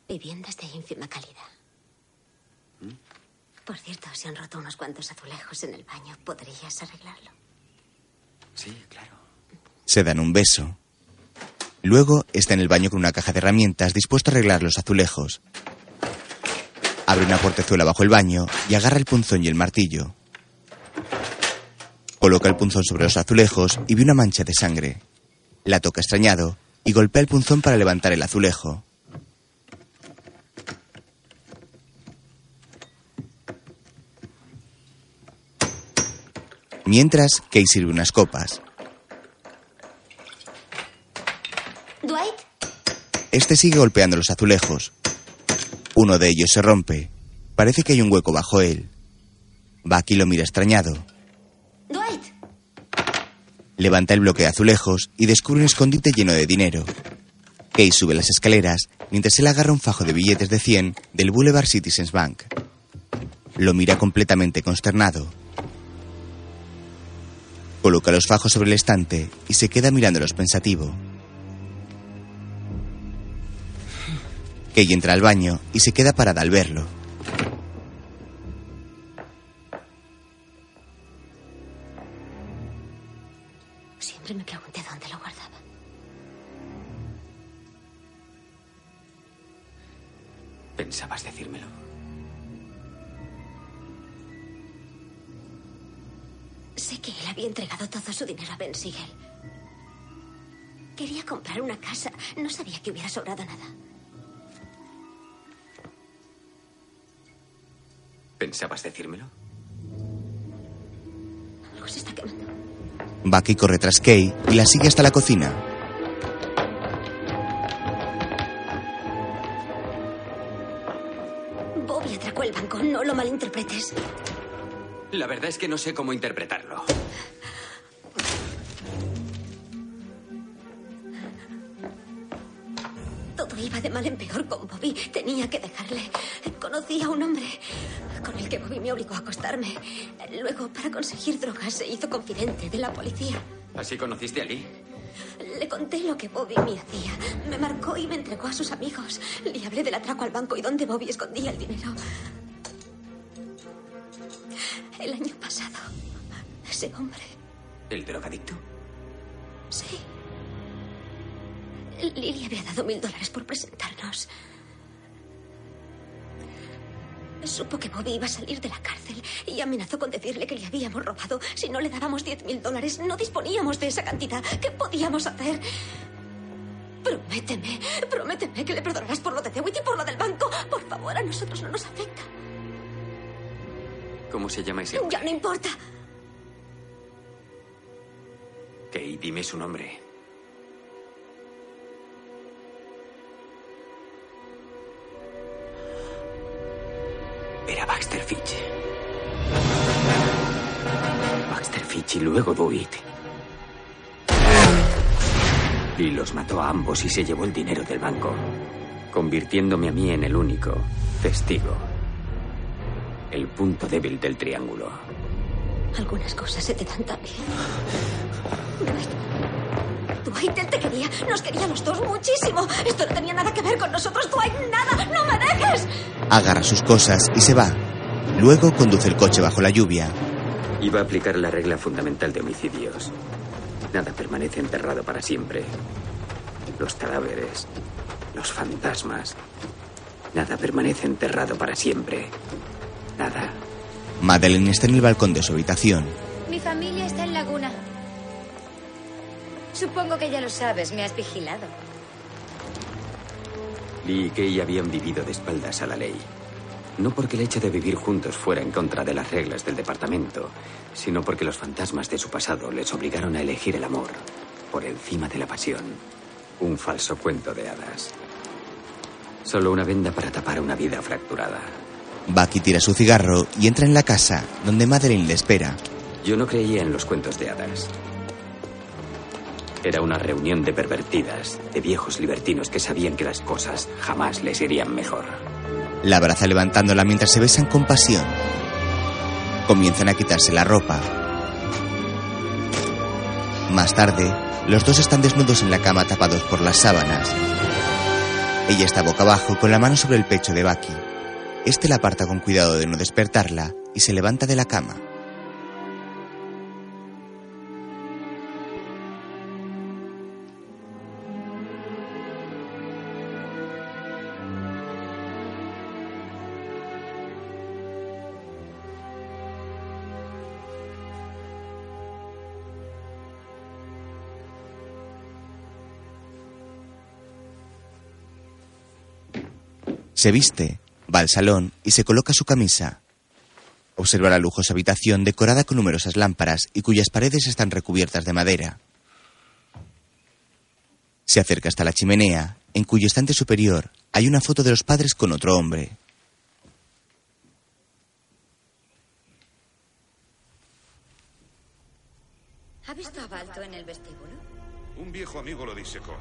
Viviendas de ínfima calidad. Por cierto, se han roto unos cuantos azulejos en el baño. ¿Podrías arreglarlo? Sí, claro. Se dan un beso. Luego está en el baño con una caja de herramientas dispuesto a arreglar los azulejos. Abre una portezuela bajo el baño y agarra el punzón y el martillo. Coloca el punzón sobre los azulejos y ve una mancha de sangre. La toca extrañado y golpea el punzón para levantar el azulejo. Mientras, Kay sirve unas copas. ¿Dwight? Este sigue golpeando los azulejos. Uno de ellos se rompe. Parece que hay un hueco bajo él. Bucky lo mira extrañado. ¿Dwight? Levanta el bloque de azulejos y descubre un escondite lleno de dinero. Kay sube las escaleras mientras él agarra un fajo de billetes de 100 del Boulevard Citizens Bank. Lo mira completamente consternado. Coloca los fajos sobre el estante y se queda mirándolos pensativo. Kay entra al baño y se queda parada al verlo. Siempre me pregunté dónde lo guardaba. ¿Pensabas decírmelo? Sé que él había entregado todo su dinero a Ben Siegel. Quería comprar una casa. No sabía que hubiera sobrado nada. ¿Pensabas decírmelo? Algo se está quemando. Bucky corre tras Kay y la sigue hasta la cocina. Bobby atracó el banco. No lo malinterpretes. La verdad es que no sé cómo interpretarlo. Todo iba de mal en peor con Bobby. Tenía que dejarle. Conocí a un hombre con el que Bobby me obligó a acostarme. Luego, para conseguir drogas, se hizo confidente de la policía. ¿Así conociste a Lee? Le conté lo que Bobby me hacía. Me marcó y me entregó a sus amigos. Le hablé del atraco al banco y dónde Bobby escondía el dinero. El año pasado, ese hombre... ¿El drogadicto? Sí. Lily había dado $1000 por presentarnos. Supo que Bobby iba a salir de la cárcel y amenazó con decirle que le habíamos robado. Si no le dábamos $10,000, no disponíamos de esa cantidad. ¿Qué podíamos hacer? Prométeme que le perdonarás por lo de DeWitt y por lo del banco. Por favor, a nosotros no nos afecta. ¿Cómo se llama ese hombre? Ya no importa. Kay, dime su nombre. Era Baxter Fitch. Baxter Fitch y luego Dwight. Y los mató a ambos y se llevó el dinero del banco, convirtiéndome a mí en el único testigo. El punto débil del triángulo. Algunas cosas se te dan tan bien. Dwight, él te quería. Nos quería a los dos muchísimo. Esto no tenía nada que ver con nosotros, Dwight. ¡Nada! ¡No me dejes! Agarra sus cosas y se va. Luego conduce el coche bajo la lluvia. Iba a aplicar la regla fundamental de homicidios. Nada permanece enterrado para siempre. Los cadáveres, los fantasmas. Nada permanece enterrado para siempre. Nada. Madeleine está en el balcón de su habitación. Mi familia está en Laguna. Supongo que ya lo sabes, me has vigilado. Lee y Kay habían vivido de espaldas a la ley. No porque el hecho de vivir juntos fuera en contra de las reglas del departamento, sino porque los fantasmas de su pasado les obligaron a elegir el amor por encima de la pasión. Un falso cuento de hadas. Solo una venda para tapar una vida fracturada. Bucky tira su cigarro y entra en la casa, donde Madeleine le espera. Yo no creía en los cuentos de hadas. Era una reunión de pervertidas, de viejos libertinos que sabían que las cosas jamás les irían mejor. La abraza levantándola mientras se besan con pasión. Comienzan a quitarse la ropa. Más tarde, los dos están desnudos en la cama tapados por las sábanas. Ella está boca abajo con la mano sobre el pecho de Bucky. Este la aparta con cuidado de no despertarla y se levanta de la cama. Se viste, va al salón y se coloca su camisa. Observa la lujosa habitación decorada con numerosas lámparas y cuyas paredes están recubiertas de madera. Se acerca hasta la chimenea, en cuyo estante superior hay una foto de los padres con otro hombre. ¿Ha visto a Balto en el vestíbulo? Un viejo amigo lo disecó.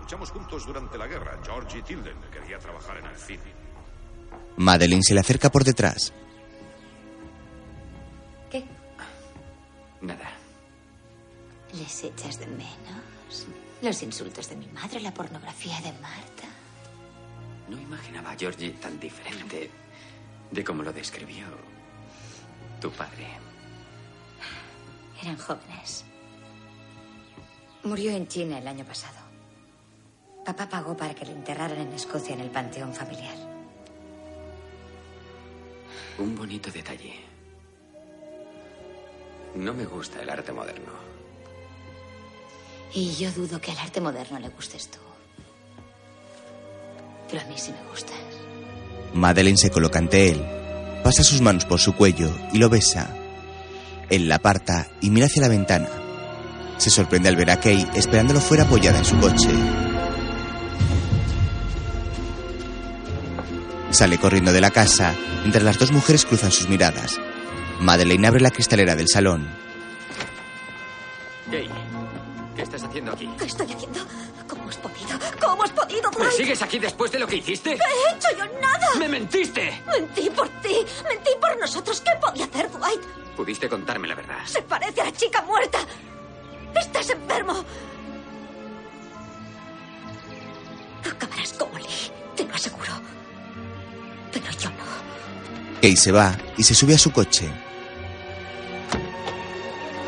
Luchamos juntos durante la guerra. Georgie Tilden quería trabajar en el cine. Madeleine se le acerca por detrás. ¿Qué? Nada. ¿Les echas de menos? Los insultos de mi madre, la pornografía de Marta. No imaginaba a Georgie tan diferente de cómo lo describió tu padre. Eran jóvenes. Murió en China el año pasado. Papá pagó para que lo enterraran en Escocia en el panteón familiar. Un bonito detalle. No me gusta el arte moderno. Y yo dudo que al arte moderno le gustes tú. Pero a mí sí me gustas. Madeleine se coloca ante él, pasa sus manos por su cuello y lo besa. Él la aparta y mira hacia la ventana. Se sorprende al ver a Kay esperándolo fuera apoyada en su coche. Sale corriendo de la casa, mientras las dos mujeres cruzan sus miradas. Madeleine abre la cristalera del salón. Kay, ¿qué estás haciendo aquí? ¿Qué estoy haciendo? ¿Cómo has podido? ¿Cómo has podido, Dwight? ¿Me sigues aquí después de lo que hiciste? ¡No he hecho yo nada! ¡Me mentiste! ¡Mentí por ti! ¡Mentí por nosotros! ¿Qué podía hacer, Dwight? Pudiste contarme la verdad. ¡Se parece a la chica muerta! ¡Estás enfermo! Acabarás como Lee, te lo aseguro. Pero yo no. Kay se va y se sube a su coche.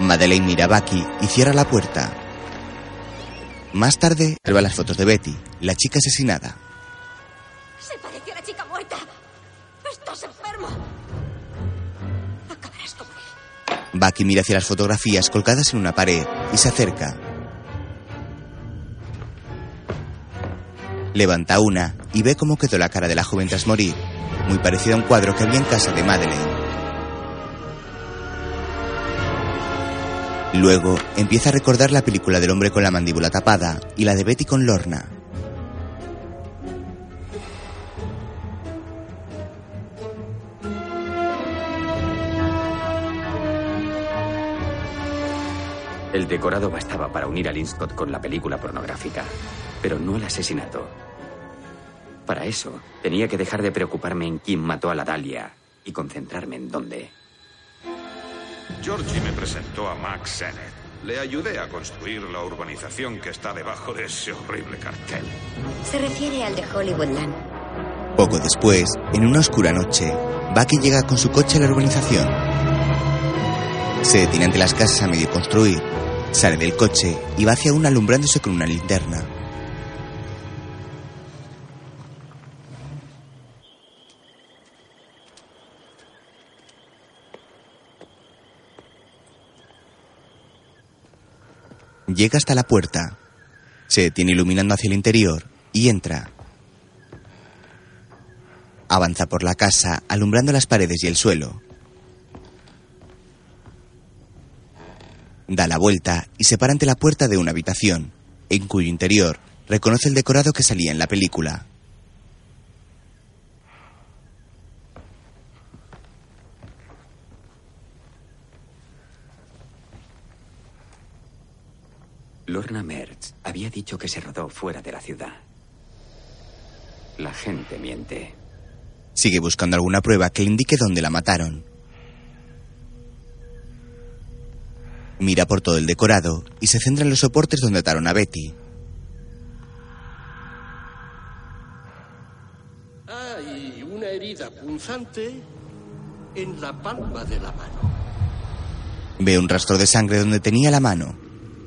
Madeleine mira a Bucky y cierra la puerta. Más tarde, observa las fotos de Betty, la chica asesinada. Se pareció a la chica muerta. Estás enfermo. Acabarás como él. Bucky mira hacia las fotografías colgadas en una pared y se acerca. Levanta una y ve cómo quedó la cara de la joven tras morir. Muy parecido a un cuadro que había en casa de Madeleine. Luego empieza a recordar la película del hombre con la mandíbula tapada y la de Betty con Lorna. El decorado bastaba para unir a Linscott con la película pornográfica, pero no el asesinato. Para eso, tenía que dejar de preocuparme en quién mató a la Dalia y concentrarme en dónde. Georgie me presentó a Mack Sennett. Le ayudé a construir la urbanización que está debajo de ese horrible cartel. Se refiere al de Hollywoodland. Poco después, en una oscura noche, Bucky llega con su coche a la urbanización. Se detiene ante las casas a medio construir. Sale del coche y va hacia una alumbrándose con una linterna. Llega hasta la puerta. Se detiene iluminando hacia el interior y entra. Avanza por la casa, alumbrando las paredes y el suelo. Da la vuelta y se para ante la puerta de una habitación, en cuyo interior reconoce el decorado que salía en la película. Lorna Mertz había dicho que se rodó fuera de la ciudad. La gente miente. Sigue buscando alguna prueba que le indique dónde la mataron. Mira por todo el decorado y se centra en los soportes donde ataron a Betty. Hay una herida punzante en la palma de la mano. Ve un rastro de sangre donde tenía la mano.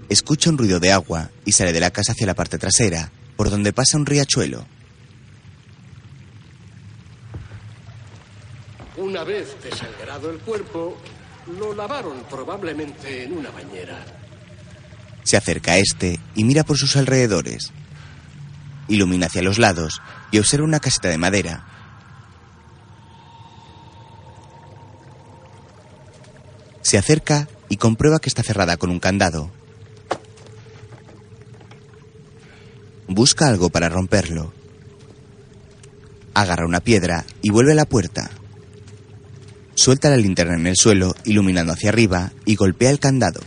Escucha un ruido de agua y sale de la casa hacia la parte trasera, por donde pasa un riachuelo. Una vez desangrado el cuerpo, lo lavaron probablemente en una bañera. Se acerca a este y mira por sus alrededores. Ilumina hacia los lados y observa una caseta de madera. Se acerca y comprueba que está cerrada con un candado. Busca algo para romperlo. Agarra una piedra y vuelve a la puerta. Suelta la linterna en el suelo, iluminando hacia arriba, y golpea el candado.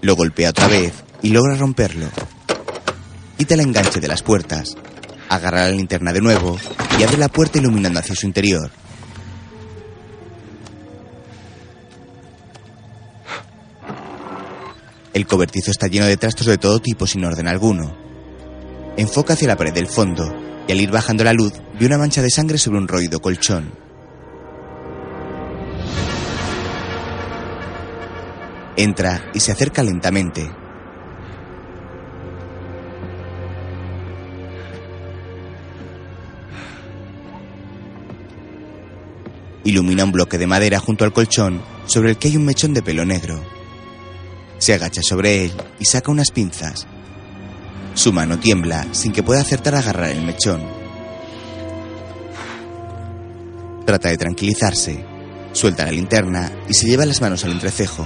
Lo golpea otra vez y logra romperlo. Quita el enganche de las puertas. Agarra la linterna de nuevo y abre la puerta iluminando hacia su interior. El cobertizo está lleno de trastos de todo tipo sin orden alguno. Enfoca hacia la pared del fondo y al ir bajando la luz ve una mancha de sangre sobre un roído colchón. Entra y se acerca lentamente. Ilumina un bloque de madera junto al colchón sobre el que hay un mechón de pelo negro. Se agacha sobre él y saca unas pinzas. Su mano tiembla sin que pueda acertar a agarrar el mechón. Trata de tranquilizarse. Suelta la linterna y se lleva las manos al entrecejo.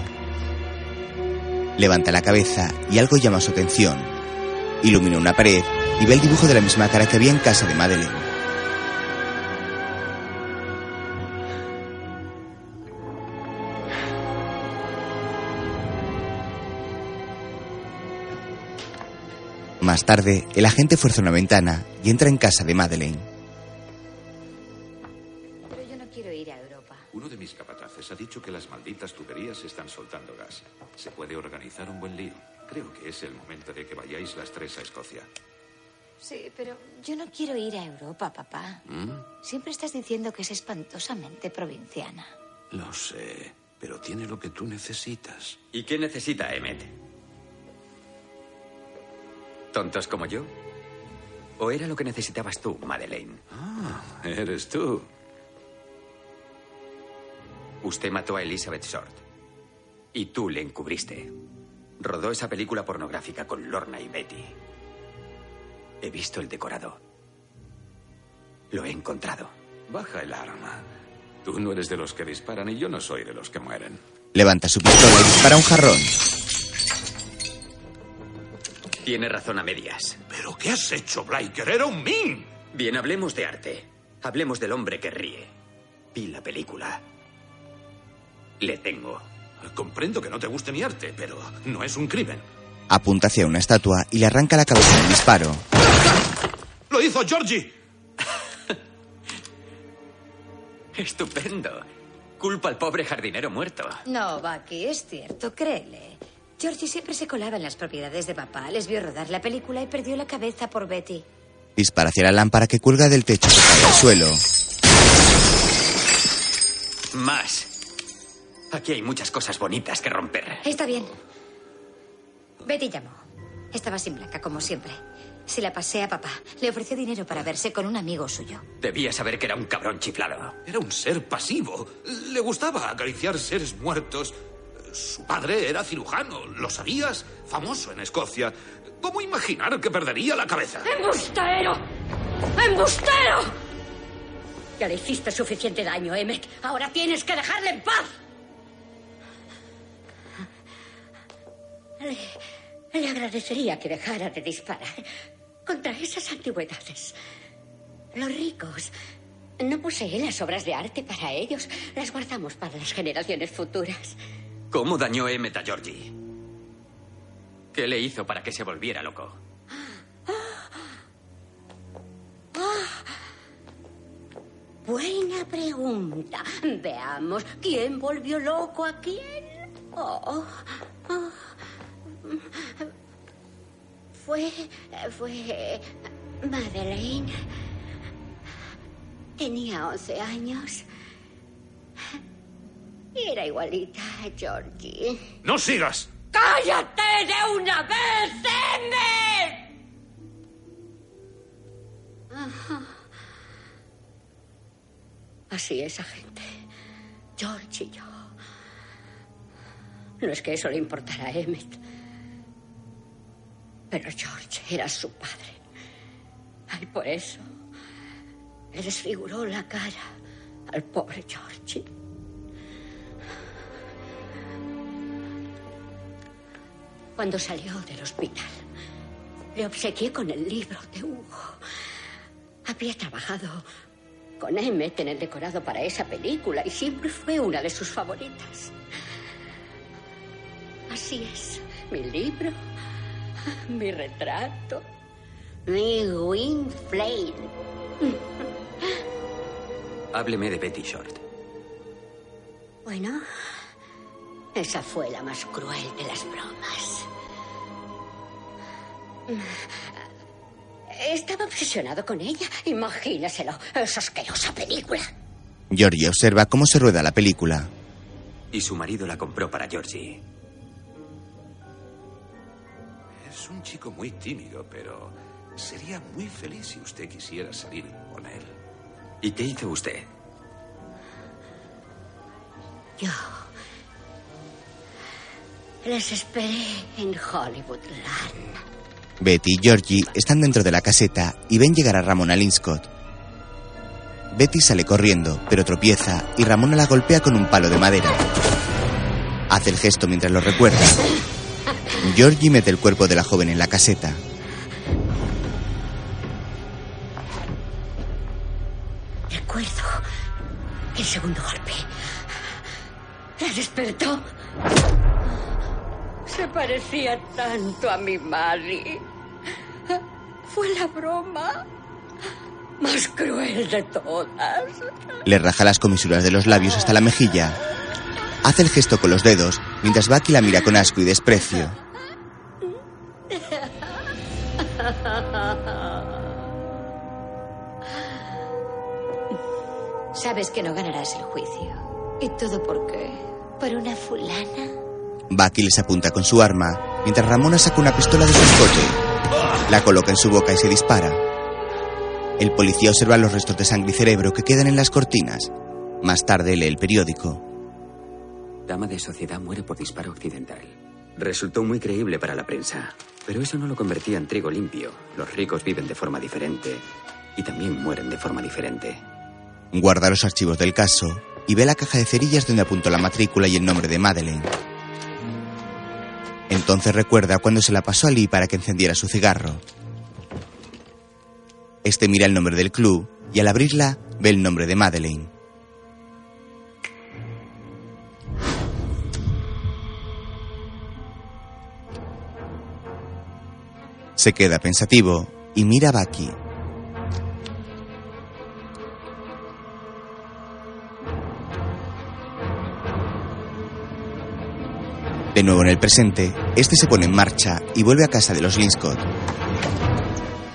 Levanta la cabeza y algo llama su atención. Ilumina una pared y ve el dibujo de la misma cara que había en casa de Madeleine. Más tarde, el agente fuerza una ventana y entra en casa de Madeleine. Pero yo no quiero ir a Europa. Uno de mis capataces ha dicho que las malditas tuberías están soltando gas. Se puede organizar un buen lío. Creo que es el momento de que vayáis las tres a Escocia. Sí, pero yo no quiero ir a Europa, papá. Siempre estás diciendo que es espantosamente provinciana. Lo sé, pero tiene lo que tú necesitas. ¿Y qué necesita Emmett? ¿Tontos como yo? ¿O era lo que necesitabas tú, Madeleine? Ah, eres tú. Usted mató a Elizabeth Short. Y tú le encubriste. Rodó esa película pornográfica con Lorna y Betty. He visto el decorado. Lo he encontrado. Baja el arma. Tú no eres de los que disparan y yo no soy de los que mueren. Levanta su pistola y dispara un jarrón. Tiene razón a medias. ¿Pero qué has hecho, Bliker? ¡Era un min! Bien, hablemos de arte. Hablemos del hombre que ríe. Vi la película. Le tengo. Comprendo que no te guste mi arte, pero no es un crimen. Apunta hacia una estatua y le arranca la cabeza en un disparo. ¡Lo hizo Georgie! Estupendo. Culpa al pobre jardinero muerto. No, Bucky, es cierto, créele. Georgie siempre se colaba en las propiedades de papá. Les vio rodar la película y perdió la cabeza por Betty. Dispara hacia la lámpara que cuelga del techo y cae al suelo. Más. Aquí hay muchas cosas bonitas que romper. Está bien. Betty llamó. Estaba sin Blanca, como siempre. Se la pasé a papá. Le ofreció dinero para verse con un amigo suyo. Debía saber que era un cabrón chiflado. Era un ser pasivo. Le gustaba acariciar seres muertos. Su padre era cirujano. ¿Lo sabías? Famoso en Escocia. ¿Cómo imaginar que perdería la cabeza? ¡Embustero! ¡Embustero! Ya le hiciste suficiente daño, Emmett. Ahora tienes que dejarle en paz. Le agradecería que dejara de disparar contra esas antigüedades. Los ricos no poseen las obras de arte para ellos. Las guardamos para las generaciones futuras. ¿Cómo dañó Emmett a Georgie? ¿Qué le hizo para que se volviera loco? Buena pregunta. Veamos, ¿quién volvió loco a quién? Fue Madeleine. Tenía 11 años. Y era igualita a Georgie. ¡No sigas! ¡Cállate de una vez, Emmett! Así es, agente. Georgie y yo. No es que eso le importara a Emmett. Pero George era su padre. Ay, por eso le desfiguró la cara al pobre George. Cuando salió del hospital, le obsequié con el libro de Hugo. Había trabajado con Emmett en el decorado para esa película y siempre fue una de sus favoritas. Así es, mi libro... Mi retrato. Mi Gwynplaine. Hábleme de Betty Short. Bueno, esa fue la más cruel de las bromas. Estaba obsesionado con ella. Imagínaselo, esa asquerosa película. Georgie observa cómo se rueda la película. Y su marido la compró para Georgie. Es un chico muy tímido, pero sería muy feliz si usted quisiera salir con él. ¿Y qué hizo usted? Yo les esperé en Hollywoodland. Betty y Georgie están dentro de la caseta y ven llegar a Ramona Linscott. Betty sale corriendo, pero tropieza y Ramona la golpea con un palo de madera. Hace el gesto mientras lo recuerda. Georgie mete el cuerpo de la joven en la caseta. Recuerdo el segundo golpe. La despertó. Se parecía tanto a mi Mari. Fue la broma más cruel de todas. Le raja las comisuras de los labios hasta la mejilla. Hace el gesto con los dedos mientras Bucky la mira con asco y desprecio. Sabes que no ganarás el juicio. ¿Y todo por qué? ¿Por una fulana? Bucky les apunta con su arma mientras Ramona saca una pistola de su escote. La coloca en su boca y se dispara. El policía observa los restos de sangre y cerebro que quedan en las cortinas. Más tarde lee el periódico. Dama de sociedad muere por disparo accidental. Resultó muy creíble para la prensa, pero eso no lo convertía en trigo limpio. Los ricos viven de forma diferente y también mueren de forma diferente. Guarda los archivos del caso y ve la caja de cerillas donde apuntó la matrícula y el nombre de Madeleine. Entonces recuerda cuando se la pasó a Lee para que encendiera su cigarro. Este mira el nombre del club y al abrirla ve el nombre de Madeleine. Se queda pensativo y mira a Bucky. De nuevo en el presente, este se pone en marcha y vuelve a casa de los Linscott.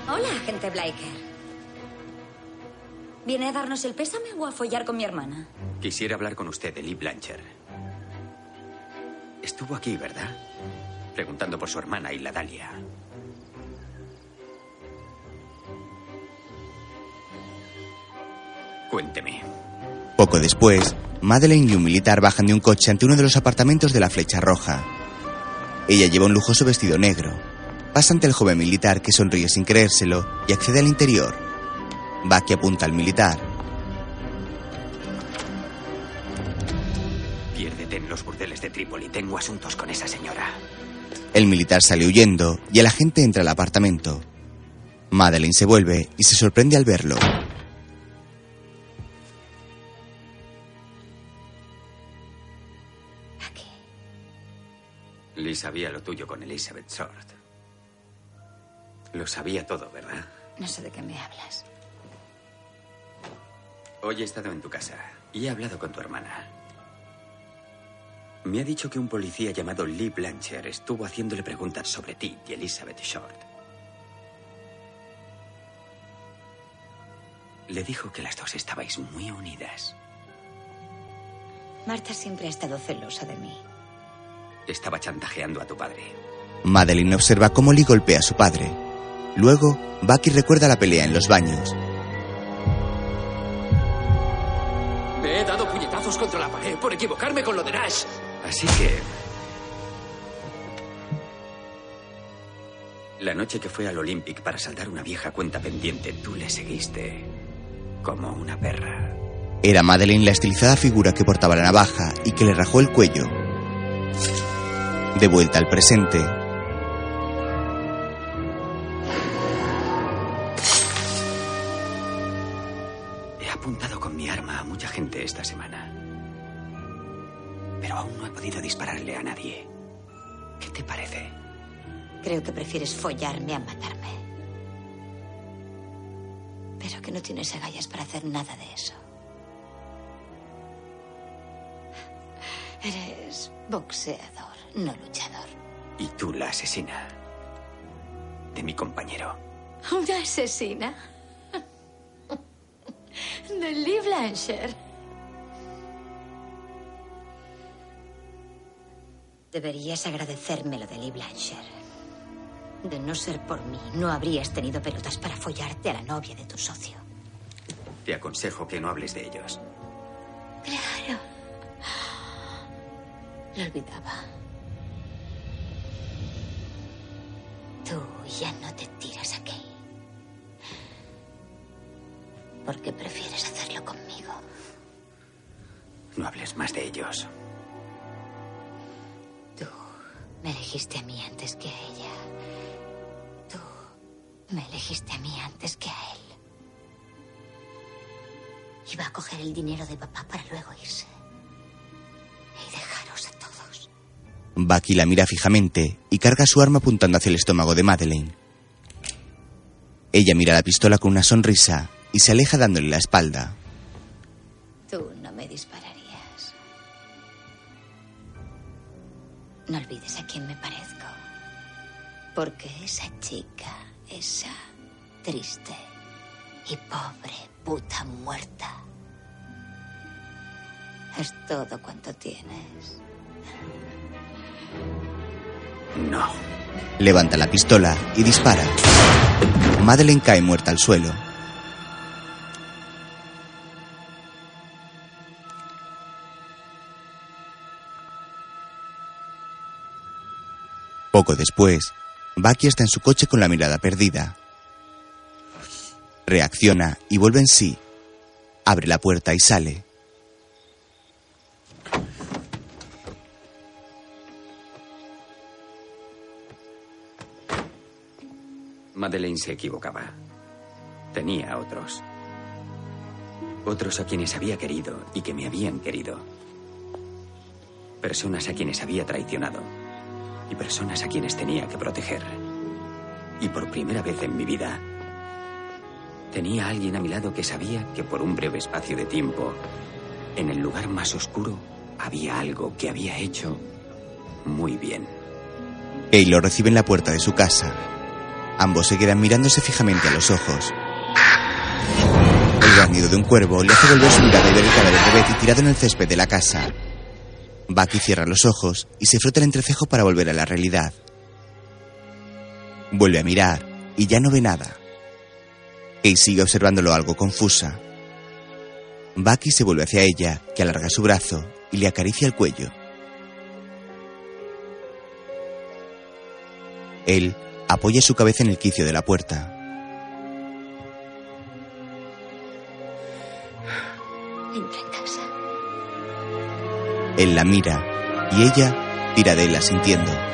Hola, agente Bliker. ¿Viene a darnos el pésame o a follar con mi hermana? Quisiera hablar con usted de Lee Blanchard. Estuvo aquí, ¿verdad? Preguntando por su hermana y la Dalia. Cuénteme. Poco después, Madeleine y un militar bajan de un coche ante uno de los apartamentos de la Flecha Roja. Ella lleva un lujoso vestido negro. Pasa ante el joven militar que sonríe sin creérselo y accede al interior. Bucky apunta al militar. Piérdete en los burdeles de Trípoli. Tengo asuntos con esa señora. El militar sale huyendo y el agente entra al apartamento. Madeleine se vuelve y se sorprende al verlo. Lee sabía lo tuyo con Elizabeth Short. Lo sabía todo, ¿verdad? No sé de qué me hablas. Hoy he estado en tu casa y he hablado con tu hermana. Me ha dicho que un policía llamado Lee Blanchard estuvo haciéndole preguntas sobre ti y Elizabeth Short. Le dijo que las dos estabais muy unidas. Marta siempre ha estado celosa de mí. Estaba chantajeando a tu padre. Madeleine observa cómo Lee golpea a su padre. Luego, Bucky recuerda la pelea en los baños. Me he dado puñetazos contra la pared por equivocarme con lo de Nash. Así que... la noche que fue al Olympic para saldar una vieja cuenta pendiente, tú le seguiste como una perra. Era Madeleine la estilizada figura que portaba la navaja y que le rajó el cuello. De vuelta al presente. He apuntado con mi arma a mucha gente esta semana. Pero aún no he podido dispararle a nadie. ¿Qué te parece? Creo que prefieres follarme a matarme. Pero que no tienes agallas para hacer nada de eso. Eres boxeador, no luchador. Y tú la asesina de mi compañero. ¿Una asesina? De Lee Blanchard. Deberías agradecerme lo de Lee Blanchard. De no ser por mí, no habrías tenido pelotas para follarte a la novia de tu socio. Te aconsejo que no hables de ellos. Claro. Lo olvidaba. Tú ya no te tiras a Kay. ¿Por qué prefieres hacerlo conmigo? No hables más de ellos. Tú me elegiste a mí antes que a ella. Tú me elegiste a mí antes que a él. Iba a coger el dinero de papá para luego irse. Y dejaros a todos. Bucky la mira fijamente y carga su arma apuntando hacia el estómago de Madeleine. Ella mira la pistola con una sonrisa y se aleja dándole la espalda. Tú no me dispararías. No olvides a quién me parezco. Porque esa chica, esa triste y pobre puta muerta, es todo cuanto tienes. No. Levanta la pistola y dispara. Madeleine cae muerta al suelo. Poco después, Bucky está en su coche con la mirada perdida. Reacciona y vuelve en sí. Abre la puerta y sale. Madeleine se equivocaba. Tenía otros. Otros a quienes había querido y que me habían querido. Personas a quienes había traicionado. Y personas a quienes tenía que proteger. Y por primera vez en mi vida, tenía a alguien a mi lado que sabía que por un breve espacio de tiempo, en el lugar más oscuro, había algo que había hecho muy bien. Kay lo recibe en la puerta de su casa. Ambos se quedan mirándose fijamente a los ojos. El bramido de un cuervo le hace volver su mirada y ver el cadáver de Betty tirado en el césped de la casa. Bucky cierra los ojos y se frota el entrecejo para volver a la realidad. Vuelve a mirar y ya no ve nada. Kay sigue observándolo algo confusa. Bucky se vuelve hacia ella, que alarga su brazo y le acaricia el cuello. Él apoya su cabeza en el quicio de la puerta. Él la mira y ella tira de él asintiendo.